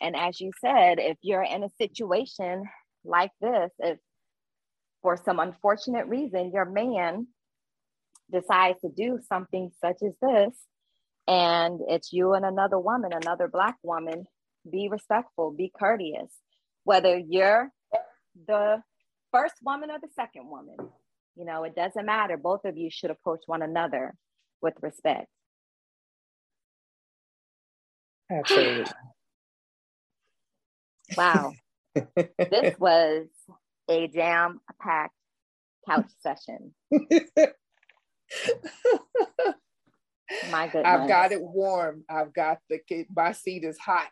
And as you said, if you're in a situation like this, if for some unfortunate reason, your man decides to do something such as this, and it's you and another woman, another Black woman, be respectful, be courteous, whether you're the first woman or the second woman. You know, it doesn't matter. Both of you should approach one another with respect. Absolutely. Wow. This was a jam-packed couch session. My goodness. I've got it warm. I've got my seat is hot.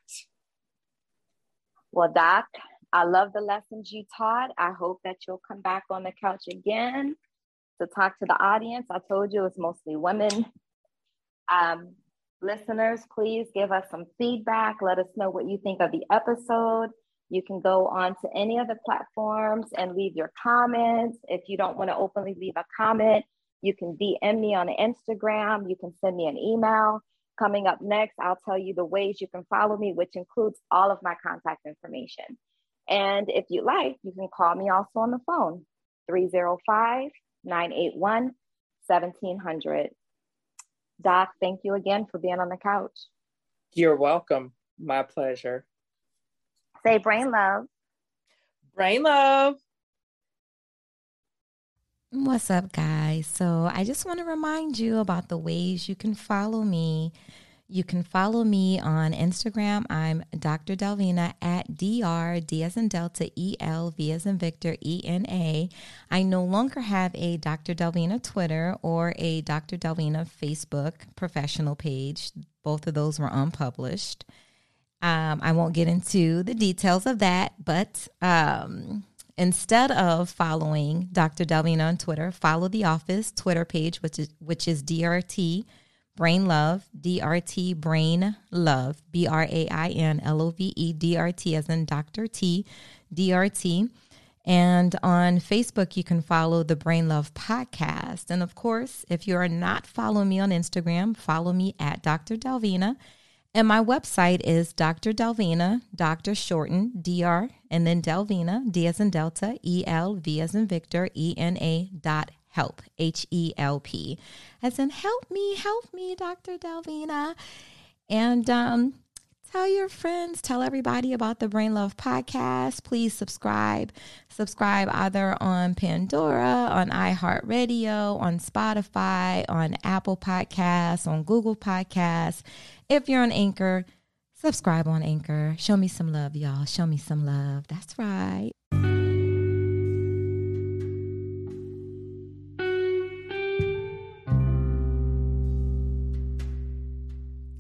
Well, Doc, I love the lessons you taught. I hope that you'll come back on the couch again to talk to the audience. I told you it's mostly women. Listeners, please give us some feedback. Let us know what you think of the episode. You can go on to any of the platforms and leave your comments. If you don't want to openly leave a comment, you can DM me on Instagram. You can send me an email. Coming up next, I'll tell you the ways you can follow me, which includes all of my contact information. And if you like, you can call me also on the phone, 305-981-1700. Doc, thank you again for being on the couch. You're welcome. My pleasure. Say brain love. Brain love. What's up, guys? So I just want to remind you about the ways you can follow me. You can follow me on Instagram. I'm Dr. Delvina at DR, D as in Delta, EL, V as in Victor, ENA. I no longer have a Dr. Delvina Twitter or a Dr. Delvina Facebook professional page. Both of those were unpublished. I won't get into the details of that, but instead of following Dr. Delvina on Twitter, follow the office Twitter page, which is DRT. Brain Love, DRT Brain Love, BRAINLOVE, DRT as in Dr. T, DRT. And on Facebook, you can follow the Brain Love Podcast. And of course, if you are not following me on Instagram, follow me at Dr. Delvina. And my website is Dr. Delvina, Dr. Shorten, DR, and then Delvina, D as in Delta, EL, V as in Victor, ENA.help, HELP, as in help me, Dr. Delvina. And tell your friends, tell everybody about the Brain Love Podcast. Please subscribe either on Pandora, on iHeartRadio, on Spotify, on Apple Podcasts, on Google Podcasts. If you're on Anchor, subscribe on Anchor. Show me some love, y'all. Show me some love. That's right.